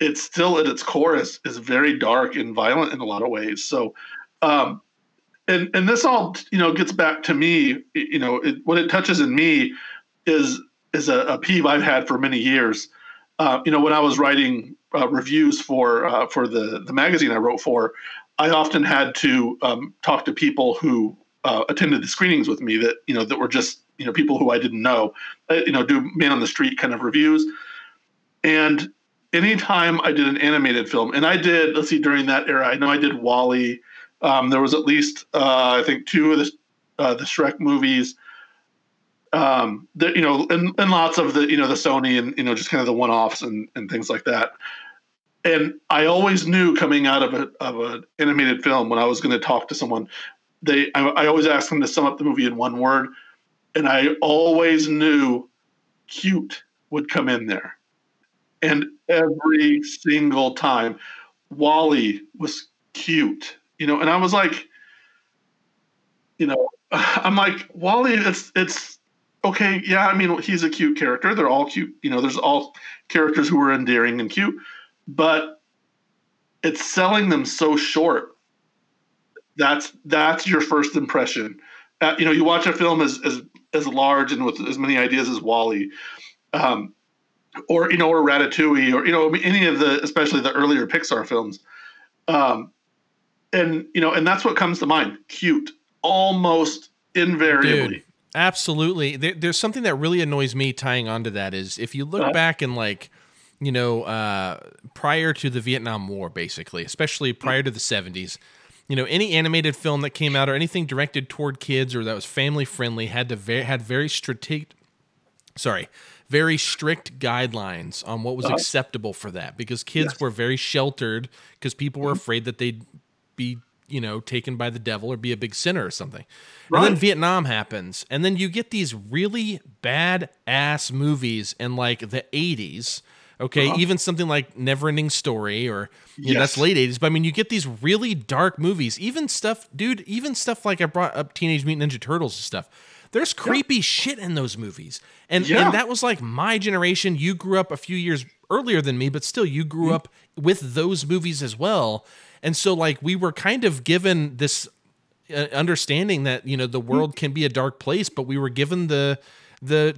it's still at its core is very dark and violent in a lot of ways. So, and this all, you know, gets back to me, you know, what it touches in me is a peeve I've had for many years. You know, when I was writing reviews for the magazine I wrote for, I often had to talk to people who attended the screenings with me that, you know, that were just, you know, people who I didn't know, you know, do man on the street kind of reviews. And anytime I did an animated film, and I did, let's see, during that era, I know I did WALL-E. There was at least I think two of the Shrek movies. That, you know, and lots of the, you know, the Sony and, you know, just kind of the one-offs and things like that. And I always knew coming out of an animated film when I was going to talk to someone, I always asked them to sum up the movie in one word, and I always knew cute would come in there. And every single time, WALL-E was cute, you know, and I was like, you know, I'm like, WALL-E, it's okay, yeah, I mean, he's a cute character. They're all cute. You know, there's all characters who are endearing and cute, but it's selling them so short. That's your first impression. You know, you watch a film as large and with as many ideas as WALL-E, or, you know, or Ratatouille, or, you know, any of the, especially the earlier Pixar films. And, you know, and that's what comes to mind. Cute, almost invariably. Dude. Absolutely. There's something that really annoys me tying onto that is if you look back and, like, you know, prior to the Vietnam War, basically, especially prior to the 70s, you know, any animated film that came out or anything directed toward kids or that was family friendly had very strict guidelines on what was acceptable for that, because kids were very sheltered because people were afraid that they'd be, you know, taken by the devil or be a big sinner or something. Right. And then Vietnam happens. And then you get these really bad ass movies in like the 80s. Okay. Even something like Neverending Story or you know, that's late 80s. But I mean, you get these really dark movies, even stuff like I brought up Teenage Mutant Ninja Turtles and stuff. There's creepy shit in those movies. And that was like my generation. You grew up a few years earlier than me, but still you grew up with those movies as well. And so, like, we were kind of given this understanding that, you know, the world can be a dark place, but we were given the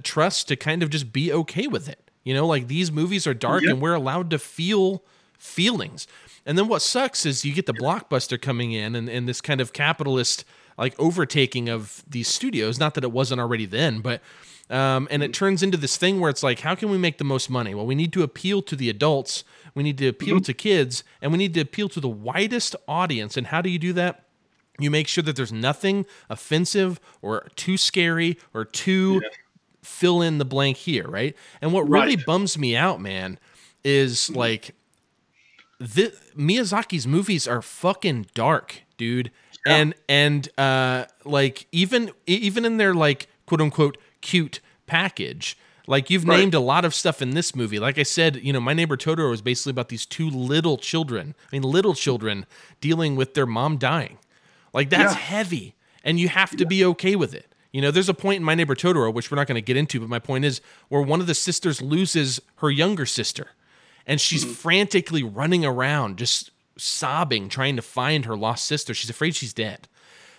trust to kind of just be okay with it. You know, like, these movies are dark and we're allowed to feel feelings. And then what sucks is you get the blockbuster coming in and this kind of capitalist, like, overtaking of these studios. Not that it wasn't already then, but... and it turns into this thing where it's like, how can we make the most money? Well, we need to appeal to the adults, we need to appeal to kids, and we need to appeal to the widest audience. And how do you do that? You make sure that there's nothing offensive or too scary or too fill in the blank here, right? And what really bums me out, man, is like Miyazaki's movies are fucking dark, dude. Yeah. And like even in their like quote unquote cute package, Like, you've named a lot of stuff in this movie. Like I said, you know, My Neighbor Totoro is basically about these two little children, dealing with their mom dying. Like, that's heavy, and you have to be okay with it. You know, there's a point in My Neighbor Totoro, which we're not going to get into, but my point is where one of the sisters loses her younger sister, and she's frantically running around, just sobbing, trying to find her lost sister. She's afraid she's dead.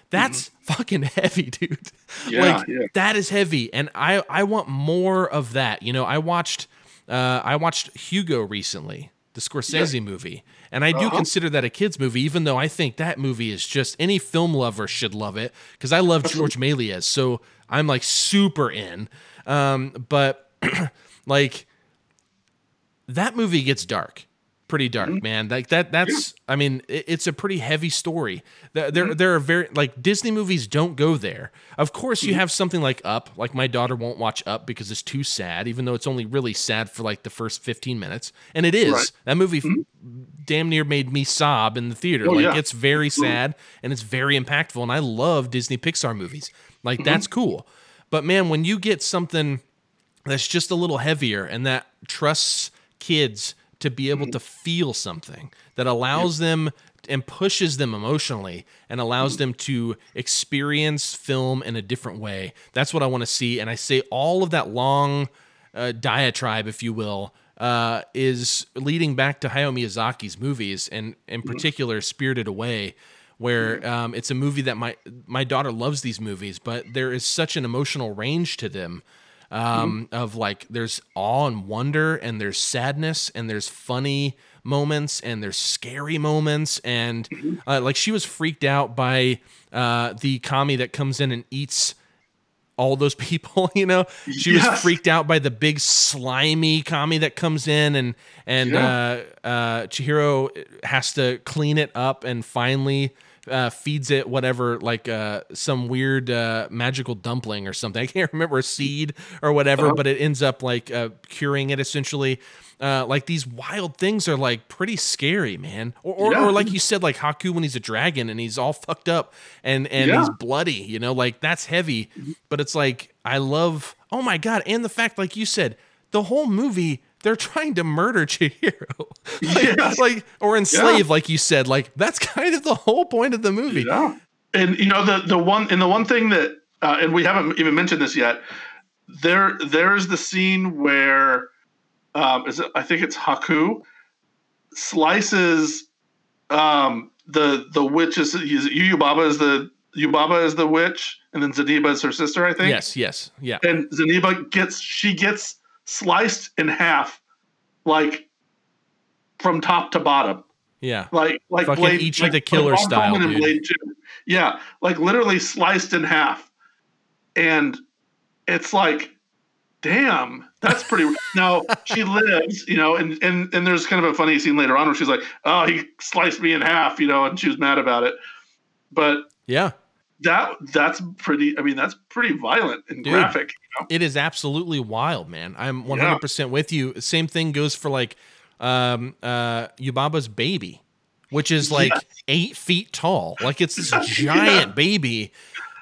That's fucking heavy, dude. Yeah, like, that is heavy, and I want more of that. You know, I watched Hugo recently, the Scorsese movie, and I do consider that a kid's movie, even though I think that movie is just, any film lover should love it, because I love George Méliès, so I'm like super in. But like, that movie gets dark. Pretty dark, man. Like that's I mean, it's a pretty heavy story. There are very, like, Disney movies don't go there. Of course you have something like Up. Like, my daughter won't watch Up because it's too sad, even though it's only really sad for like the first 15 minutes. And it is. Right. That movie damn near made me sob in the theater. It's very sad and it's very impactful, and I love Disney Pixar movies. Like, that's cool. But man, when you get something that's just a little heavier and that trusts kids to be able to feel something, that allows them and pushes them emotionally and allows them to experience film in a different way. That's what I want to see. And I say all of that long diatribe, if you will, is leading back to Hayao Miyazaki's movies, and in particular Spirited Away, where it's a movie that my daughter loves these movies, but there is such an emotional range to them. Of like, there's awe and wonder, and there's sadness, and there's funny moments, and there's scary moments, and like, she was freaked out by the kami that comes in and eats all those people, you know. She was freaked out by the big slimy kami that comes in, and Chihiro has to clean it up, and finally feeds it whatever, like some weird magical dumpling or something. I can't remember, a seed or whatever, but it ends up like curing it, essentially. Like, these wild things are like pretty scary, man. Or like you said, like Haku when he's a dragon and he's all fucked up and he's bloody, you know, like, that's heavy. But it's like, I love, oh my God. And the fact, like you said, the whole movie, they're trying to murder Chihiro, or enslave, like you said. Like, that's kind of the whole point of the movie. Yeah. And you know, the one thing that, and we haven't even mentioned this yet. There's the scene where, I think it's Haku, slices the witch. Yubaba is the witch, and then Zeniba is her sister, I think. Yes, yeah. And Zeniba gets sliced in half, like from top to bottom. Yeah, like fucking Blade, each of the killer style, dude. Blade 2. Yeah, like literally sliced in half, and it's like, damn, that's pretty. Now she lives, you know, and there's kind of a funny scene later on where she's like, oh, he sliced me in half, you know, and she was mad about it. But yeah. That's pretty violent and graphic. You know? It is absolutely wild, man. I'm 100% with you. Same thing goes for like Yubaba's baby, which is like 8 feet tall. Like, it's this giant bababy.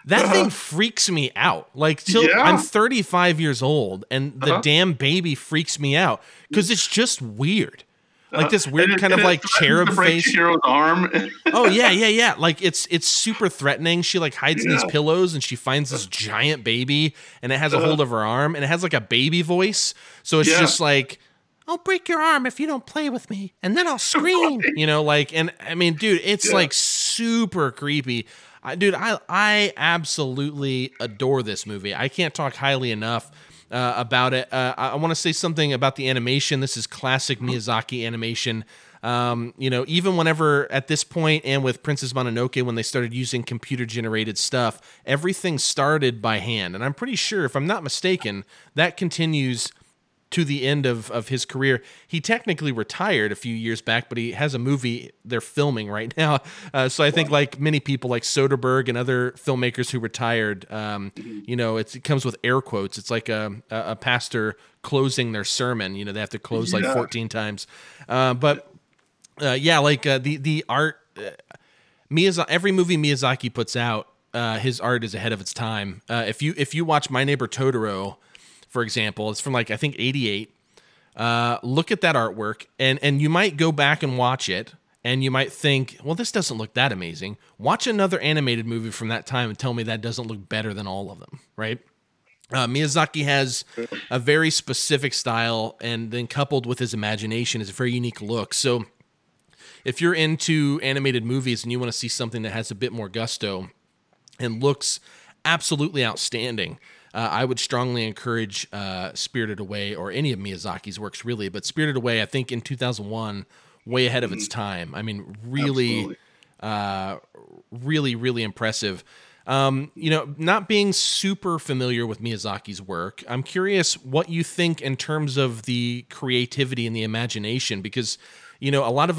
That thing freaks me out. Like, till I'm 35 years old, and the damn baby freaks me out because it's just weird. Like this weird kind of like cherub face. Chihiro's arm. Oh yeah. Like it's super threatening. She like hides in these pillows, and she finds this giant baby, and it has a hold of her arm, and it has like a baby voice. So it's just like, I'll break your arm if you don't play with me, and then I'll scream. You know, like, and I mean, dude, it's like super creepy. I absolutely adore this movie. I can't talk highly enough about it. I want to say something about the animation. This is classic Miyazaki animation. You know, even whenever at this point and with Princess Mononoke, when they started using computer generated stuff, everything started by hand. And I'm pretty sure, if I'm not mistaken, that continues to the end of his career. He technically retired a few years back, but he has a movie they're filming right now. So I think, like many people, like Soderbergh and other filmmakers who retired, you know, it comes with air quotes. It's like a pastor closing their sermon. You know, they have to close like 14 times. The art, Miyazaki, every movie Miyazaki puts out, his art is ahead of its time. If you watch My Neighbor Totoro for example. It's from like, I think, 88. Look at that artwork, and you might go back and watch it, and you might think, well, this doesn't look that amazing. Watch another animated movie from that time and tell me that doesn't look better than all of them, right? Miyazaki has a very specific style, and then coupled with his imagination is a very unique look. So if you're into animated movies and you want to see something that has a bit more gusto and looks absolutely outstanding, I would strongly encourage Spirited Away or any of Miyazaki's works, really. But Spirited Away, I think in 2001, way ahead of its time. I mean, really, really impressive. You know, not being super familiar with Miyazaki's work, I'm curious what you think in terms of the creativity and the imagination, because, you know, a lot of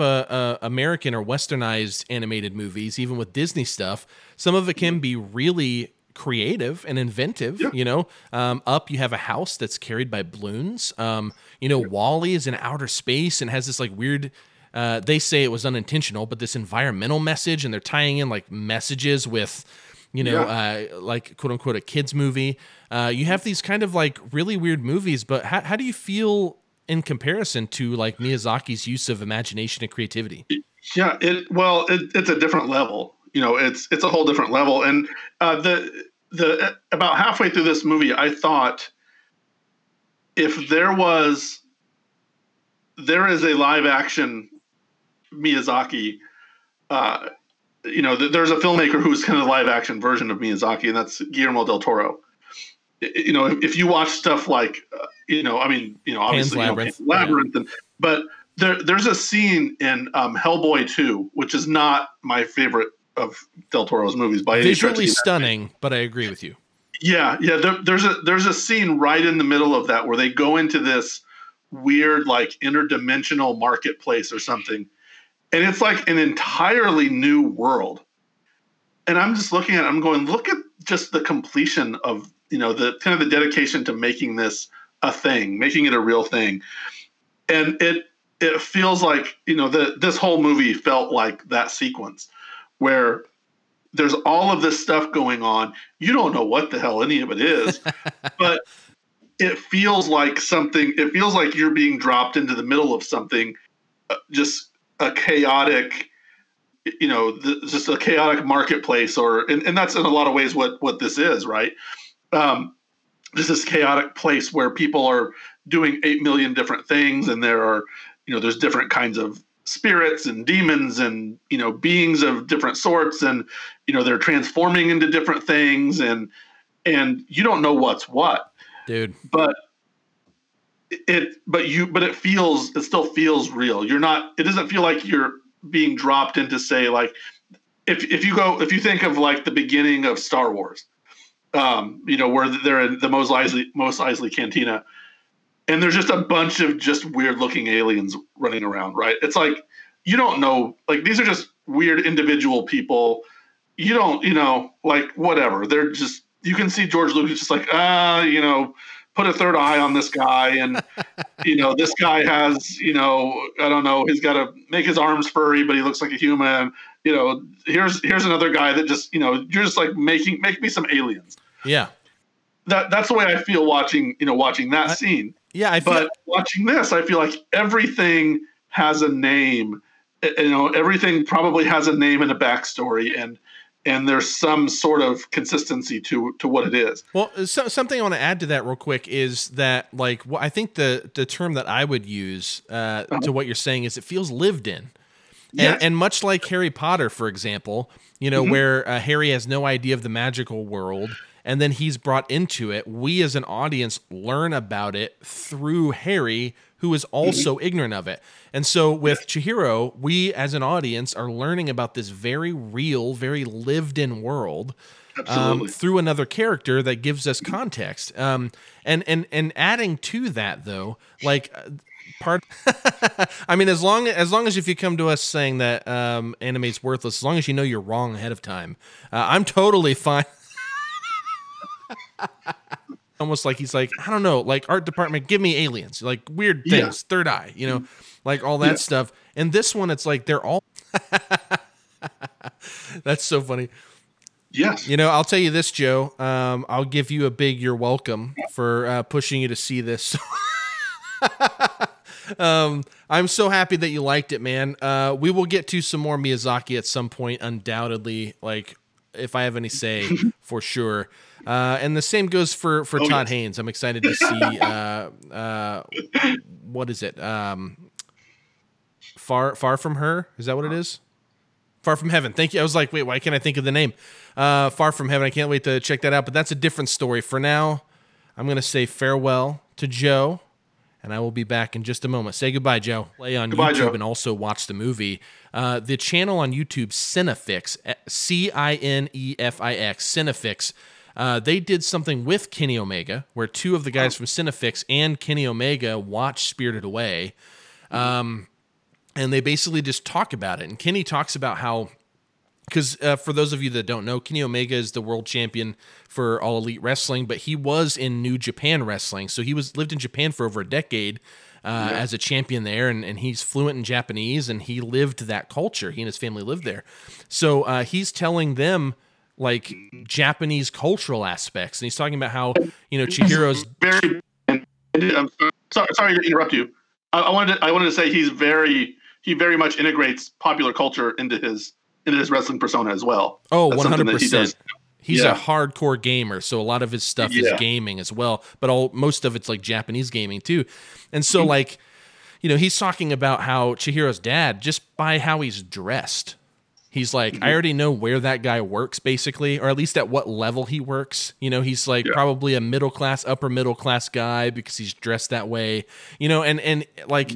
American or Westernized animated movies, even with Disney stuff, some of it can be really creative and inventive, you know. Up, you have a house that's carried by balloons. You know, WALL-E is in outer space and has this like weird, they say it was unintentional, but this environmental message, and they're tying in like messages with, you know, like quote unquote a kid's movie. You have these kind of like really weird movies, but how do you feel in comparison to like Miyazaki's use of imagination and creativity? Yeah, it's a different level. You know, it's a whole different level. And the about halfway through this movie, I thought, if there is a live action Miyazaki, you know, there's a filmmaker who's kind of a live action version of Miyazaki, and that's Guillermo del Toro. You know, if you watch stuff like, you know, I mean, you know, obviously Pan's Labyrinth, but there's a scene in Hellboy 2, which is not my favorite of Del Toro's movies by any stretch. Visually stunning, but I agree with you. Yeah. There's a scene right in the middle of that where they go into this weird, like, interdimensional marketplace or something, and it's like an entirely new world. And I'm just looking at it, I'm going, look at just the completion of, you know, the kind of the dedication to making this a thing, making it a real thing. And it feels like, you know, this whole movie felt like that sequence where there's all of this stuff going on. You don't know what the hell any of it is, but it feels like something. It feels like you're being dropped into the middle of something, just a chaotic, you know, just a chaotic marketplace, and that's in a lot of ways what this is, right? Just this chaotic place where people are doing 8 million different things, and there are, you know, there's different kinds of spirits and demons and, you know, beings of different sorts, and, you know, they're transforming into different things, and you don't know what's what, dude. But it still feels real. It doesn't feel like you're being dropped into, say, like if you think of like the beginning of Star Wars, you know, where they're in the Mos Eisley Cantina. And there's just a bunch of just weird-looking aliens running around, right? It's like, you don't know. Like, these are just weird individual people. You don't, you know, like, whatever. They're just – you can see George Lucas just like, you know, put a third eye on this guy. And, you know, this guy has, you know, I don't know, he's got to make his arms furry, but he looks like a human. You know, here's another guy that just, you know, you're just like make me some aliens. Yeah. That's the way I feel watching that scene. Yeah, watching this, I feel like everything has a name. You know, everything probably has a name and a backstory, and there's some sort of consistency to what it is. Well, so, something I want to add to that real quick is that, like, I think the term that I would use to what you're saying is it feels lived in. Yes. And much like Harry Potter, for example, you know, where Harry has no idea of the magical world, and then he's brought into it. We as an audience learn about it through Harry, who is also ignorant of it. And so with Chihiro, we as an audience are learning about this very real, very lived-in world through another character that gives us context. And adding to that, though, like... I mean, as long as if you come to us saying that anime's worthless, as long as you know you're wrong ahead of time, I'm totally fine. Almost like he's like, I don't know, like, art department, give me aliens, like weird things, third eye, you know, like all that stuff. And this one, it's like they're all. That's so funny. Yes. You know, I'll tell you this, Joe. I'll give you a big you're welcome for pushing you to see this. I'm so happy that you liked it, man. We will get to some more Miyazaki at some point, undoubtedly, like if I have any say, for sure. And the same goes for Todd Haynes. I'm excited to see what is it? Far From Her? Is that what it is? Far From Heaven. Thank you. I was like, wait, why can't I think of the name? Far From Heaven. I can't wait to check that out, but that's a different story. For now, I'm going to say farewell to Joe, and I will be back in just a moment. Say goodbye, Joe. Play on goodbye, YouTube Joe. And also watch the movie. The channel on YouTube, Cinefix, Cinefix, Cinefix. They did something with Kenny Omega, where two of the guys from Cinefix and Kenny Omega watch Spirited Away. And they basically just talk about it. And Kenny talks about how, because for those of you that don't know, Kenny Omega is the world champion for All Elite Wrestling, but he was in New Japan Wrestling. So he lived in Japan for over a decade as a champion there, and he's fluent in Japanese, and he lived that culture. He and his family lived there. So he's telling them, like, Japanese cultural aspects. And he's talking about how, you know, Chihiro's... I'm sorry to interrupt you. I wanted to say he very much integrates popular culture into his wrestling persona as well. Oh, 100%. He's a hardcore gamer, so a lot of his stuff is gaming as well, but most of it's like Japanese gaming too. And so like, you know, he's talking about how Chihiro's dad, just by how he's dressed, he's like, I already know where that guy works, basically, or at least at what level he works. You know, he's like probably a middle class, upper middle class guy because he's dressed that way. You know, and like,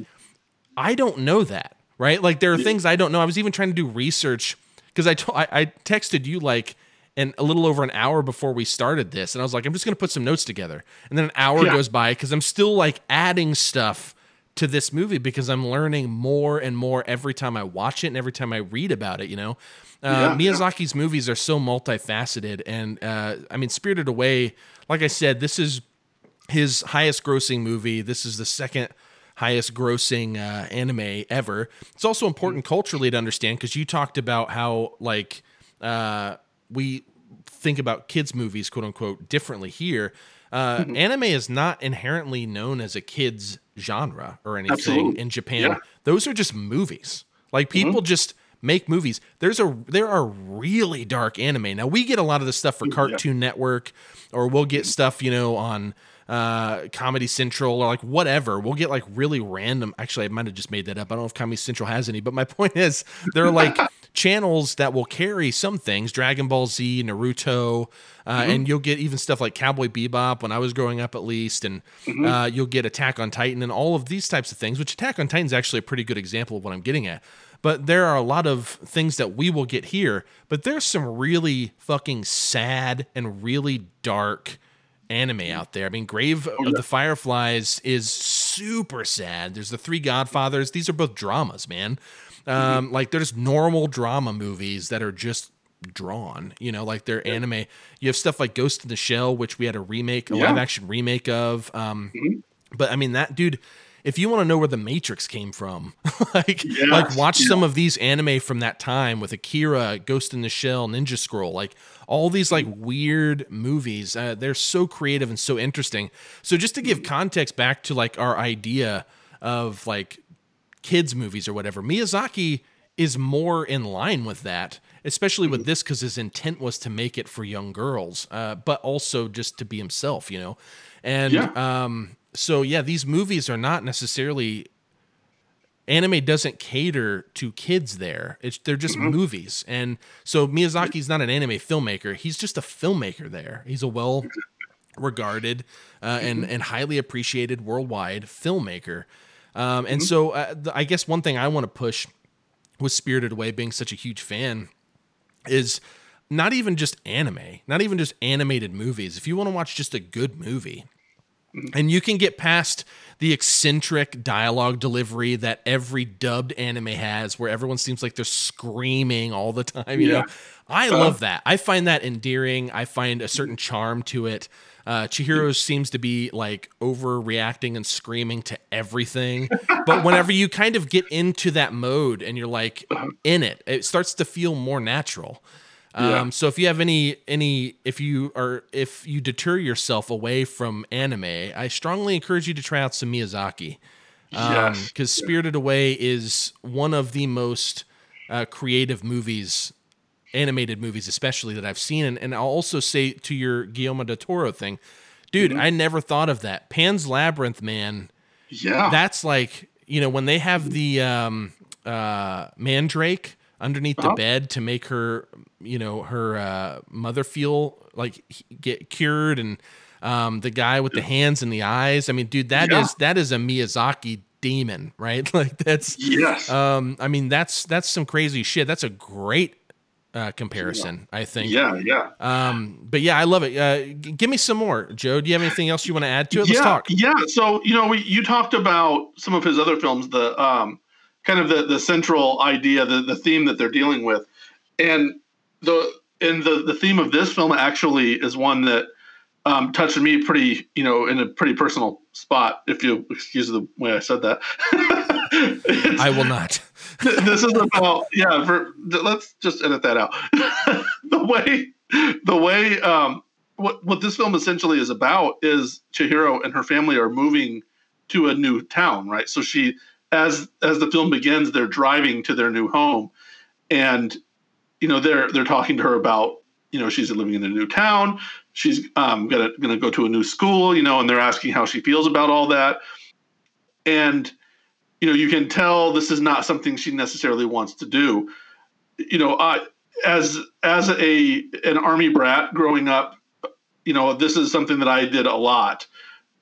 I don't know that, right? Like, there are things I don't know. I was even trying to do research because I texted you like a little over an hour before we started this, and I was like, I'm just going to put some notes together. And then an hour goes by because I'm still like adding stuff to this movie because I'm learning more and more every time I watch it and every time I read about it, you know? Miyazaki's movies are so multifaceted. And I mean, Spirited Away, like I said, this is his highest grossing movie. This is the second highest grossing anime ever. It's also important culturally to understand because you talked about how, like, we think about kids' movies, quote unquote, differently here. Anime is not inherently known as a kids' genre or anything in Japan. Yeah. Those are just movies. Like, people just make movies. There are really dark anime. Now, we get a lot of this stuff for Cartoon Network, or we'll get stuff, you know, on Comedy Central or like whatever. We'll get like really random. Actually, I might have just made that up. I don't know if Comedy Central has any, but my point is there are like channels that will carry some things, Dragon Ball Z, Naruto, and you'll get even stuff like Cowboy Bebop when I was growing up, at least, and you'll get Attack on Titan and all of these types of things, which Attack on Titan is actually a pretty good example of what I'm getting at. But there are a lot of things that we will get here, but there's some really fucking sad and really dark anime out there. I mean, Grave of the Fireflies is super sad. There's The Three Godfathers. These are both dramas, man. Like, there's normal drama movies that are just drawn, you know, like they're anime. You have stuff like Ghost in the Shell, which we had a live action remake of. But I mean, that dude, if you want to know where The Matrix came from, like watch some of these anime from that time with Akira, Ghost in the Shell, Ninja Scroll, like all these like weird movies. They're so creative and so interesting. So just to give context back to like our idea of like kids movies or whatever, Miyazaki is more in line with that, especially with this, because his intent was to make it for young girls, but also just to be himself, you know? And so these movies are not necessarily, anime doesn't cater to kids there. They're just movies. And so Miyazaki's not an anime filmmaker. He's just a filmmaker there. He's a well-regarded and highly appreciated worldwide filmmaker. And so I guess one thing I want to push with Spirited Away, being such a huge fan, is not even just anime, not even just animated movies. If you want to watch just a good movie, and you can get past the eccentric dialogue delivery that every dubbed anime has, where everyone seems like they're screaming all the time, you know, I love that. I find that endearing. I find a certain charm to it. Chihiro seems to be like overreacting and screaming to everything. But whenever you kind of get into that mode and you're like in it, it starts to feel more natural. So if you have if you deter yourself away from anime, I strongly encourage you to try out some Miyazaki. Because Spirited Away is one of the most creative movies, animated movies especially, that I've seen. And I'll also say to your Guillermo del Toro thing, dude, I never thought of that. Pan's Labyrinth, man. Yeah. That's like, you know, when they have the mandrake underneath the bed to make her, you know, her mother feel like get cured, and the guy with the hands and the eyes. I mean, dude, that is a Miyazaki demon, right? Like that's, I mean, that's some crazy shit. That's a great comparison, I think. Yeah. But yeah, I love it. Give me some more, Joe. Do you have anything else you want to add to it? Let's talk. Yeah. So, you know, you talked about some of his other films, the kind of the central idea, the theme that they're dealing with. And the theme of this film actually is one that touched me pretty, you know, in a pretty personal spot, if you excuse the way I said that. I will not. This is about, let's just edit that out. What this film essentially is about is Chihiro and her family are moving to a new town, right? So she, as the film begins, they're driving to their new home, and, you know, they're talking to her about, you know, she's living in a new town. She's gonna go to a new school, you know, and they're asking how she feels about all that. And, you know, you can tell this is not something she necessarily wants to do. You know, as an army brat growing up, you know, this is something that I did a lot.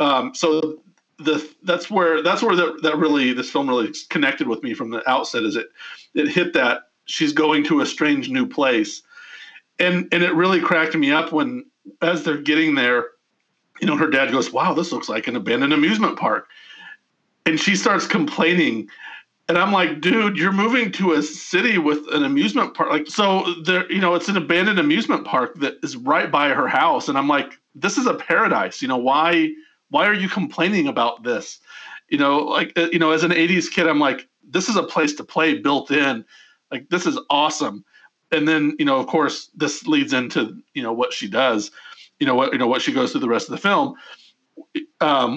So that's where this film really connected with me from the outset. Is it hit that she's going to a strange new place, and it really cracked me up when, as they're getting there, you know, her dad goes, "Wow, this looks like an abandoned amusement park." And she starts complaining. And I'm like, dude, you're moving to a city with an amusement park. Like, so there, you know, it's an abandoned amusement park that is right by her house. And I'm like, this is a paradise. You know, why are you complaining about this? You know, like, you know, as an 80s kid, I'm like, this is a place to play built in. Like, this is awesome. And then, you know, of course, this leads into, you know, what she does, what she goes through the rest of the film.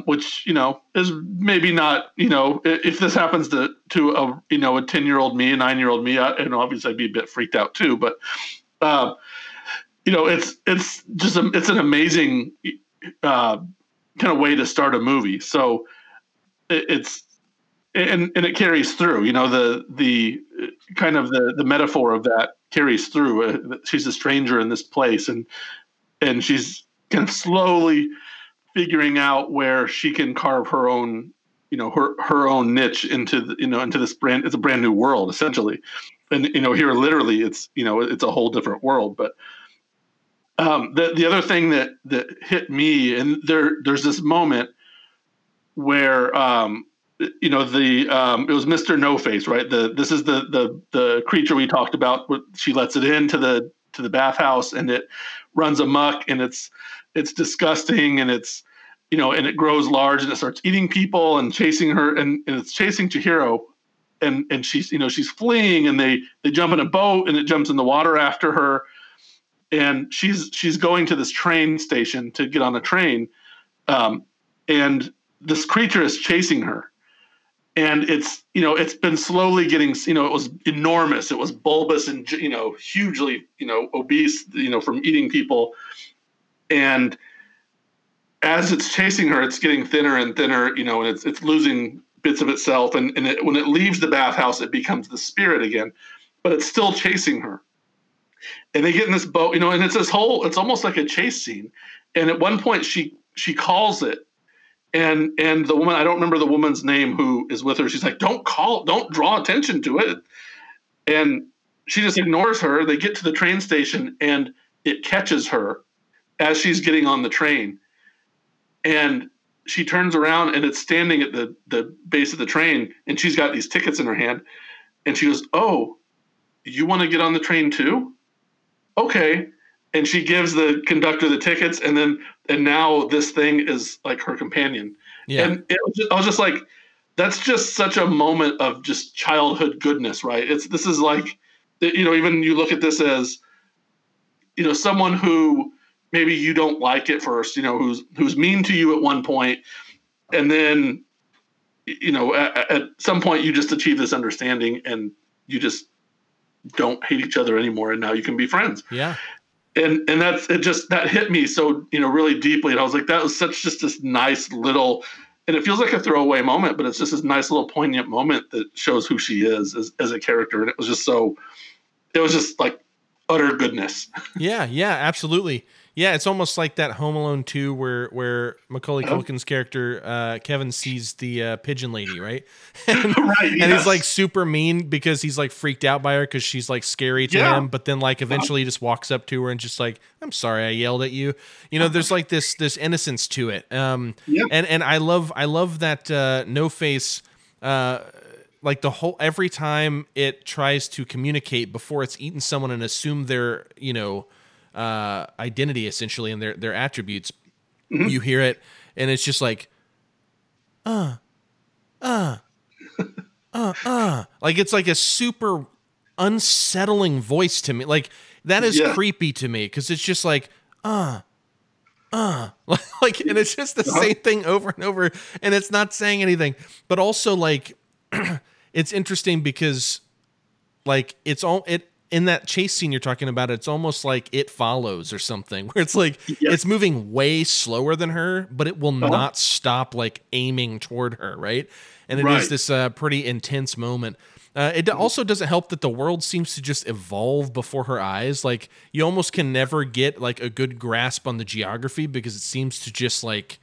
Which, you know, is maybe not, you know, if this happens to a, you know, a 10-year-old me, a 9-year-old me, and obviously I'd be a bit freaked out too, but, you know, it's an amazing kind of way to start a movie. So and it carries through, you know, the kind of the metaphor of that carries through. She's a stranger in this place, and she's kind of slowly figuring out where she can carve her own, you know, her own niche into this brand. It's a brand new world essentially. And, you know, here literally it's, you know, it's a whole different world. But the other thing that hit me, and there's this moment where, you know, it was Mr. No-Face, right? This is the creature we talked about. She lets it into the bathhouse, and it runs amok, and it's disgusting, and it's, you know, and it grows large, and it starts eating people and chasing her, and it's chasing Chihiro, and she's, you know, she's fleeing, and they jump in a boat, and it jumps in the water after her, and she's going to this train station to get on a train, and this creature is chasing her, and it's, you know, it's been slowly getting, you know, it was enormous, it was bulbous, and, you know, hugely, you know, obese, you know, from eating people. And as it's chasing her, it's getting thinner and thinner, you know, and it's losing bits of itself. And when it leaves the bathhouse, it becomes the spirit again, but it's still chasing her. And they get in this boat, you know, and it's this whole, it's almost like a chase scene. And at one point she calls it, and the woman, I don't remember the woman's name who is with her, she's like, don't draw attention to it. And she just ignores her. They get to the train station, and it catches her as she's getting on the train, and she turns around, and it's standing at the base of the train, and she's got these tickets in her hand, and she goes, "Oh, you want to get on the train too? Okay." And she gives the conductor the tickets, and now this thing is like her companion. Yeah. And I was just like, that's just such a moment of just childhood goodness, right? It's, this is like, you know, even you look at this as, you know, someone who maybe you don't like at first, you know, who's mean to you at one point, and then, you know, at some point you just achieve this understanding and you just don't hate each other anymore, and now you can be friends. Yeah. And that's, it just, that hit me so, you know, really deeply. And I was like, that was such just this nice little, and it feels like a throwaway moment, but it's just this nice little poignant moment that shows who she is as a character. And it was just so, it was just like utter goodness. Yeah. Yeah, absolutely. Yeah. It's almost like that Home Alone 2 where Macaulay Culkin's character, Kevin, sees the pigeon lady. Right. And, right, yes. And he's like super mean because he's like freaked out by her, 'cause she's like scary to him. But then like eventually he just walks up to her and just like, I'm sorry I yelled at you. You know, there's like this innocence to it. And I love that No Face, like the whole, every time it tries to communicate before it's eaten someone and assume their, you know, identity essentially and their attributes, you hear it and it's just like, like, it's like a super unsettling voice to me. Like that is creepy to me. 'Cause it's just like, like, and it's just the same thing over and over and it's not saying anything, but also like, it's interesting because like it's all it in that chase scene you're talking about, it's almost like It Follows or something where it's like it's moving way slower than her, but it will not stop like aiming toward her. Right. And it is this pretty intense moment. It also doesn't help that the world seems to just evolve before her eyes. Like you almost can never get like a good grasp on the geography because it seems to just like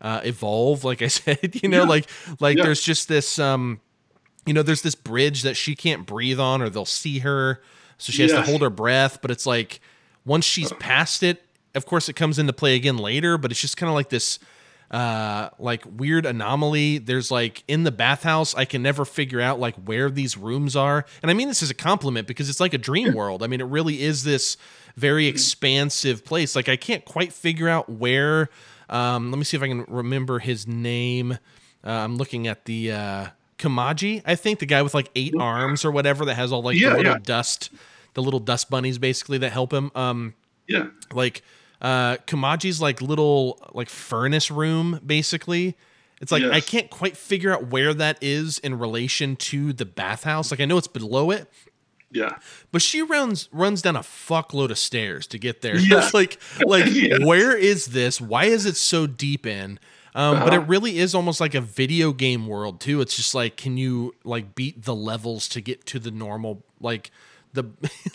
evolve. Like I said, you know, like there's just this, you know, there's this bridge that she can't breathe on or they'll see her. So she has to hold her breath. But it's like once she's past it, of course, it comes into play again later. But it's just kind of like this like weird anomaly. There's like in the bathhouse, I can never figure out like where these rooms are. And I mean, this is a compliment because it's like a dream world. I mean, it really is this very expansive place. Like I can't quite figure out where. Let me see if I can remember his name. I'm looking at the... Kamaji, I think the guy with like 8 arms or whatever that has all like the little dust bunnies basically that help him. Like Kamaji's like little like furnace room basically. It's like I can't quite figure out where that is in relation to the bathhouse. Like I know it's below it. Yeah. But she runs down a fuckload of stairs to get there. Yeah. It's like where is this? Why is it so deep in? But it really is almost like a video game world too. It's just like, can you like beat the levels to get to the normal, like the,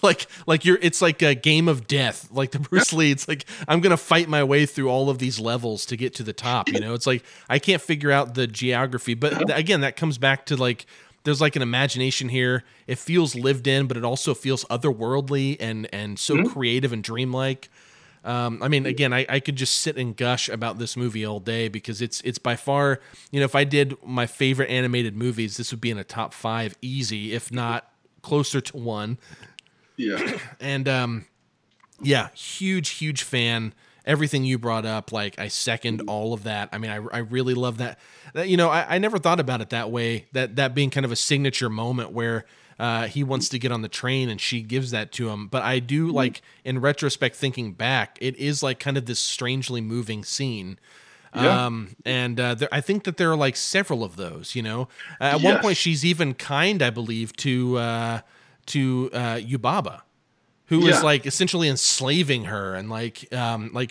like you're, it's like a game of death. Like the Bruce Lee, it's like, I'm going to fight my way through all of these levels to get to the top. You know, it's like, I can't figure out the geography, but again, that comes back to like, there's like an imagination here. It feels lived in, but it also feels otherworldly and so creative and dreamlike. I mean, again, I could just sit and gush about this movie all day because it's by far, you know, if I did my favorite animated movies, this would be in a top 5 easy, if not closer to 1. Yeah. And, yeah, huge fan. Everything you brought up, like I second all of that. I mean, I really love that, you know, I never thought about it that way, that being kind of a signature moment where, he wants to get on the train and she gives that to him. But I do like in retrospect, thinking back, it is like kind of this strangely moving scene. Yeah. I think that there are like several of those, you know, at one point she's even kind, I believe to Yubaba, who is like essentially enslaving her. And like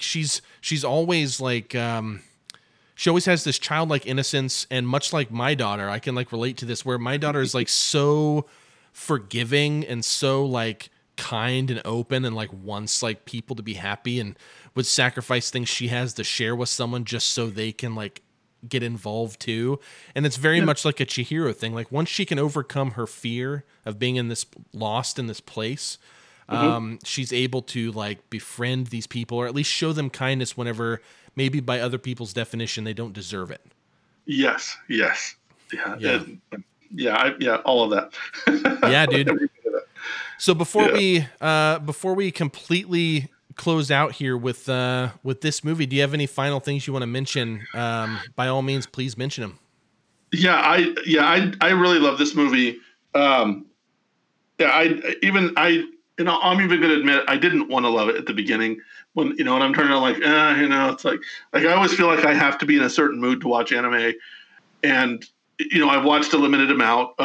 she's always like, she always has this childlike innocence. And much like my daughter, I can like relate to this where my daughter is like so forgiving and so like kind and open and like wants like people to be happy and would sacrifice things she has to share with someone just so they can like get involved too. And it's very much like a Chihiro thing. Like once she can overcome her fear of being in this place, she's able to like befriend these people or at least show them kindness whenever maybe by other people's definition, they don't deserve it. Yes. Yeah, all of that. Yeah, dude. So before we completely close out here with this movie, do you have any final things you want to mention? By all means, please mention them. Yeah, I really love this movie. Yeah, I even I and I'm even going to admit I didn't want to love it at the beginning. When you know, and I'm turning on like, it's like I always feel like I have to be in a certain mood to watch anime, and you know, I've watched a limited amount,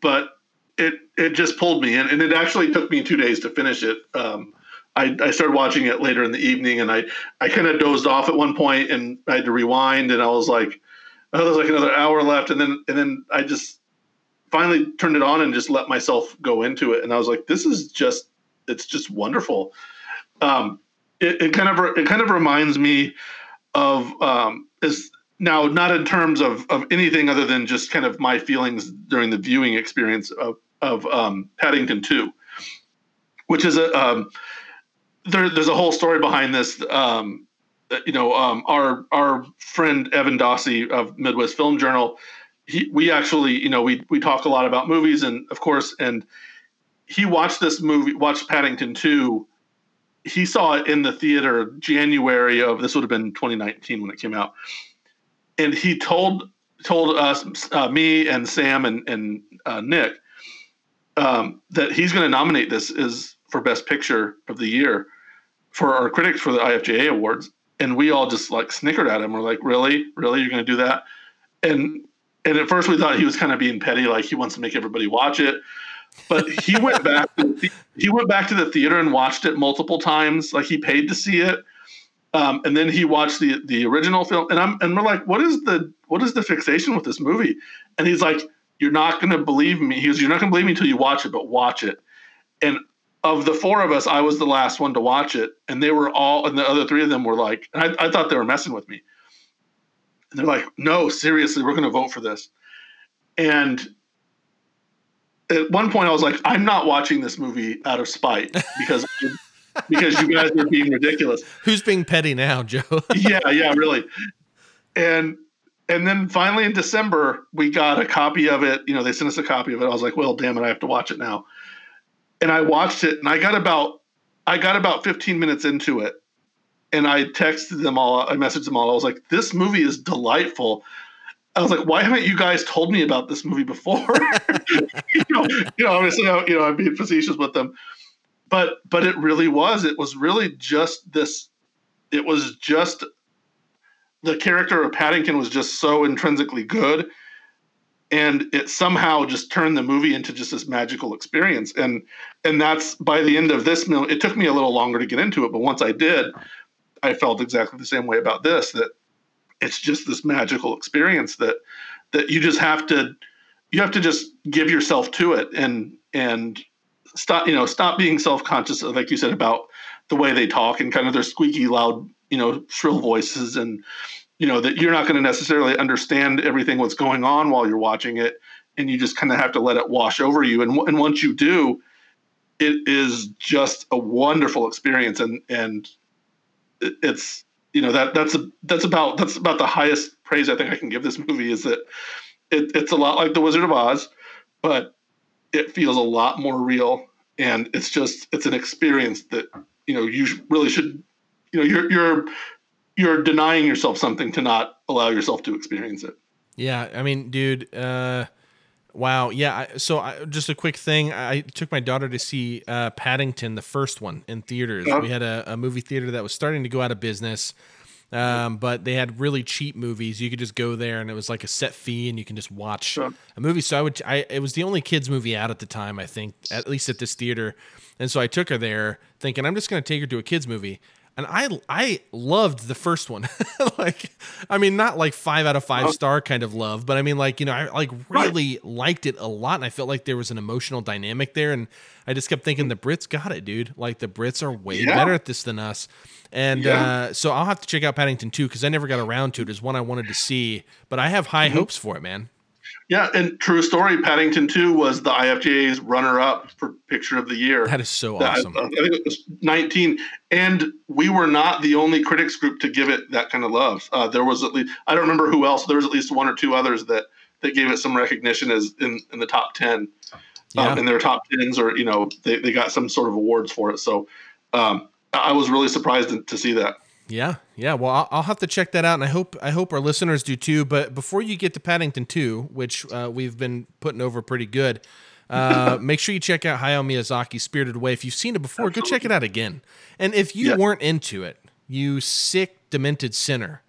but it just pulled me in, and it actually took me 2 days to finish it. I started watching it later in the evening, and I kind of dozed off at one point, and I had to rewind, and I was like, oh, there's like another hour left, and then I just finally turned it on and just let myself go into it, and I was like, this is just, it's just wonderful. It kind of reminds me of is now not in terms of anything other than just kind of my feelings during the viewing experience of Paddington 2, which is there's a whole story behind this. Our friend Evan Dossie of Midwest Film Journal, we actually, you know, we talk a lot about movies, and of course, and he watched this movie, watched Paddington 2. He saw it in the theater January of, this would have been 2019 when it came out. And he told us, me and Sam and Nick, that he's going to nominate this as for Best Picture of the Year for our critics for the IFJA Awards. And we all just like snickered at him. We're like, really, you're going to do that? And at first we thought he was kind of being petty, like he wants to make everybody watch it. But he went back. He went back to the theater and watched it multiple times. Like he paid to see it, and then he watched the original film. And we're like, what is the fixation with this movie? And he's like, you're not going to believe me. He goes, you're not going to believe me until you watch it. But watch it. And of the four of us, I was the last one to watch it. And they were all, and the other three of them were like, and I thought they were messing with me. And they're like, no, seriously, we're going to vote for this. And at one point I was like, I'm not watching this movie out of spite because you guys are being ridiculous. Who's being petty now, Joe? yeah, really. And then finally in December, we got a copy of it. You know, they sent us a copy of it. I was like, well, damn it, I have to watch it now. And I watched it, and I got about 15 minutes into it. And I messaged them all. I was like, this movie is delightful. I was like, why haven't you guys told me about this movie before? you know, obviously, you know, I'm being facetious with them, but it was just the character of Paddington was just so intrinsically good. And it somehow just turned the movie into just this magical experience. And that's by the end of this, it took me a little longer to get into it, but once I did, I felt exactly the same way about this, that it's just this magical experience that you have to just give yourself to it and stop being self-conscious, like you said, about the way they talk and kind of their squeaky loud, you know, shrill voices, and you know that you're not going to necessarily understand everything what's going on while you're watching it, and you just kind of have to let it wash over you, and once you do, it is just a wonderful experience, and it's, you know, that's about the highest praise I think I can give this movie, is that it's a lot like The Wizard of Oz, but it feels a lot more real, and it's an experience that, you know, you really should, you know, you're denying yourself something to not allow yourself to experience it. Yeah, I mean, dude, wow. Yeah. Just a quick thing. I took my daughter to see Paddington, the first one, in theaters. Yeah. We had a movie theater that was starting to go out of business, but they had really cheap movies. You could just go there, and it was like a set fee, and you can just watch a movie. So it was the only kids movie out at the time, I think, at least at this theater. And so I took her there thinking, I'm just going to take her to a kids movie. And I loved the first one. Like, I mean, not like 5 out of 5 star kind of love, but I mean, like, you know, I like really liked it a lot. And I felt like there was an emotional dynamic there. And I just kept thinking, the Brits got it, dude. Like, the Brits are way better at this than us. And so I'll have to check out Paddington 2, because I never got around to it. It's one I wanted to see, but I have high hopes for it, man. Yeah, and true story, Paddington 2 was the IFJA's runner-up for Picture of the Year. That is so awesome. I think it was 19, and we were not the only critics group to give it that kind of love. There was at least, I don't remember who else, there was at least one or two others that gave it some recognition as in the top 10, in their top 10s, or, you know, they got some sort of awards for it. So I was really surprised to see that. Yeah. Well, I'll have to check that out, and I hope our listeners do too. But before you get to Paddington 2, which we've been putting over pretty good, Make sure you check out Hayao Miyazaki's Spirited Away. If you've seen it before, Absolutely. Go check it out again. And if you weren't into it, you sick, demented sinner,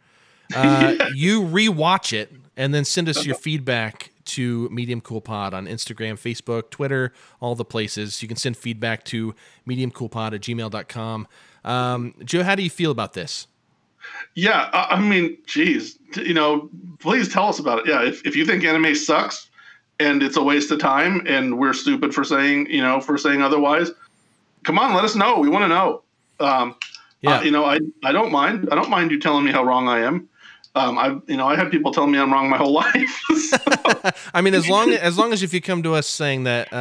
you rewatch it and then send us your feedback to Medium Cool Pod on Instagram, Facebook, Twitter, all the places. You can send feedback to mediumcoolpod@gmail.com. Joe, how do you feel about this? Yeah, I mean, geez, you know, please tell us about it. Yeah, if you think anime sucks and it's a waste of time and we're stupid for saying, you know, for saying otherwise, come on, let us know. We want to know. You know, I don't mind. I don't mind you telling me how wrong I am. I had people telling me I'm wrong my whole life. So. I mean, as long as if you come to us saying that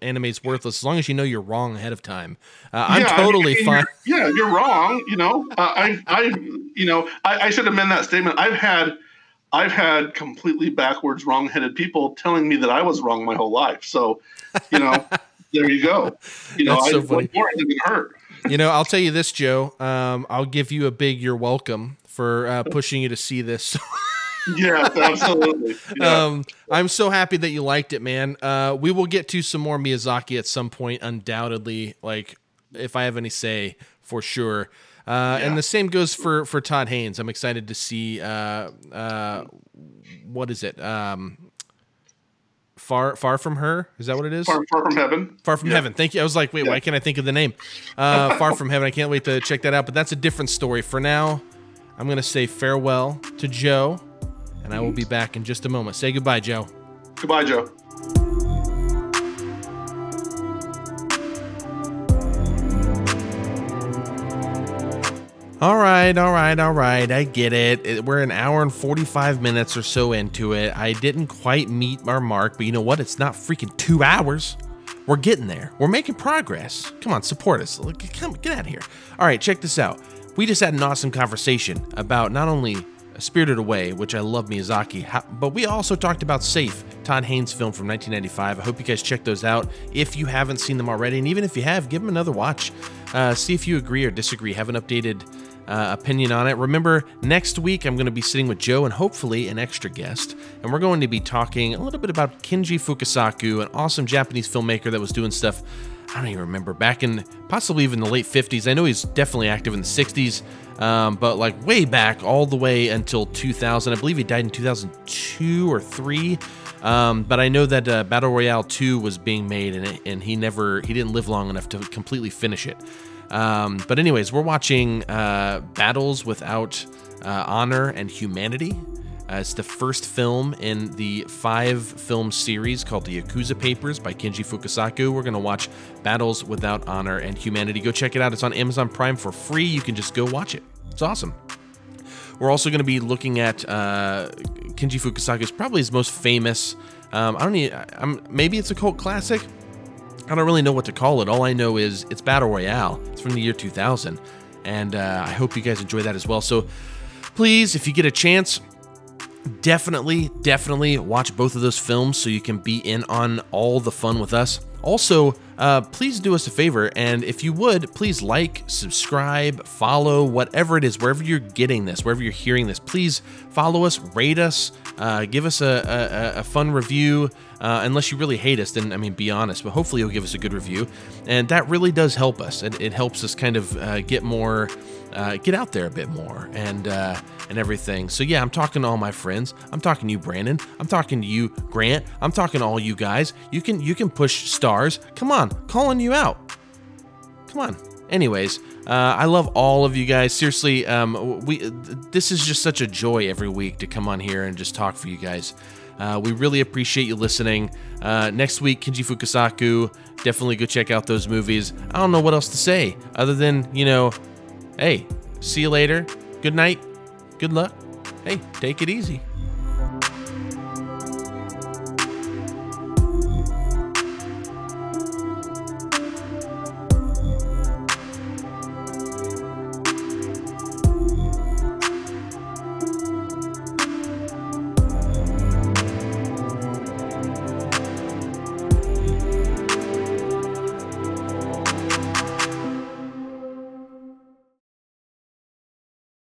anime's worthless, as long as you know you're wrong ahead of time, I'm totally fine. You're wrong. You know, I should amend that statement. I've had completely backwards, wrong-headed people telling me that I was wrong my whole life. So, you know, there you go. You know, that's so funny. I didn't get hurt. You know, I'll tell you this, Joe. I'll give you a big "you're welcome" for pushing you to see this. Yes, absolutely. Yeah. I'm so happy that you liked it, man. We will get to some more Miyazaki at some point, undoubtedly. Like, if I have any say, for sure. And the same goes for Todd Haynes. I'm excited to see what is it? Far from her? Is that what it is? Far from Heaven. Far from Heaven. Thank you. I was like, wait, why can't I think of the name? Far from Heaven. I can't wait to check that out, but that's a different story. For now, I'm going to say farewell to Joe, and I will be back in just a moment. Say goodbye, Joe. Goodbye, Joe. All right. I get it. We're an hour and 45 minutes or so into it. I didn't quite meet our mark, but you know what? It's not freaking 2 hours. We're getting there. We're making progress. Come on, support us. Come, get out of here. All right, check this out. We just had an awesome conversation about not only Spirited Away, which I love Miyazaki, but we also talked about Safe, Todd Haynes' film from 1995. I hope you guys check those out if you haven't seen them already. And even if you have, give them another watch. See if you agree or disagree. Have an updated opinion on it. Remember, next week I'm going to be sitting with Joe and hopefully an extra guest, and we're going to be talking a little bit about Kinji Fukasaku, an awesome Japanese filmmaker that was doing stuff, I don't even remember, back in possibly even the late 50s. I know he's definitely active in the 60s, but like way back all the way until 2000. I believe he died in 2002 or 3. But I know that Battle Royale 2 was being made, and he didn't live long enough to completely finish it. But anyways, we're watching Battles Without Honor and Humanity. It's the first film in the 5-film series called The Yakuza Papers by Kinji Fukasaku. We're going to watch Battles Without Honor and Humanity. Go check it out. It's on Amazon Prime for free. You can just go watch it. It's awesome. We're also going to be looking at Kinji Fukasaku's probably his most famous. Maybe it's a cult classic. I don't really know what to call it. All I know is it's Battle Royale. It's from the year 2000. And I hope you guys enjoy that as well. So please, if you get a chance, definitely watch both of those films so you can be in on all the fun with us. Also, please do us a favor, and if you would, please like, subscribe, follow, whatever it is, wherever you're getting this, wherever you're hearing this, please follow us, rate us, give us a fun review. Unless you really hate us, then, I mean, be honest, but hopefully you'll give us a good review. And that really does help us. It helps us kind of get out there a bit more and everything. So yeah, I'm talking to all my friends. I'm talking to you, Brandon. I'm talking to you, Grant. I'm talking to all you guys. You can push stars. Come on, calling you out. Come on. Anyways, I love all of you guys. Seriously, this is just such a joy every week to come on here and just talk for you guys. We really appreciate you listening. Next week, Kinji Fukasaku. Definitely go check out those movies. I don't know what else to say other than, you know, hey, see you later. Good night. Good luck. Hey, take it easy.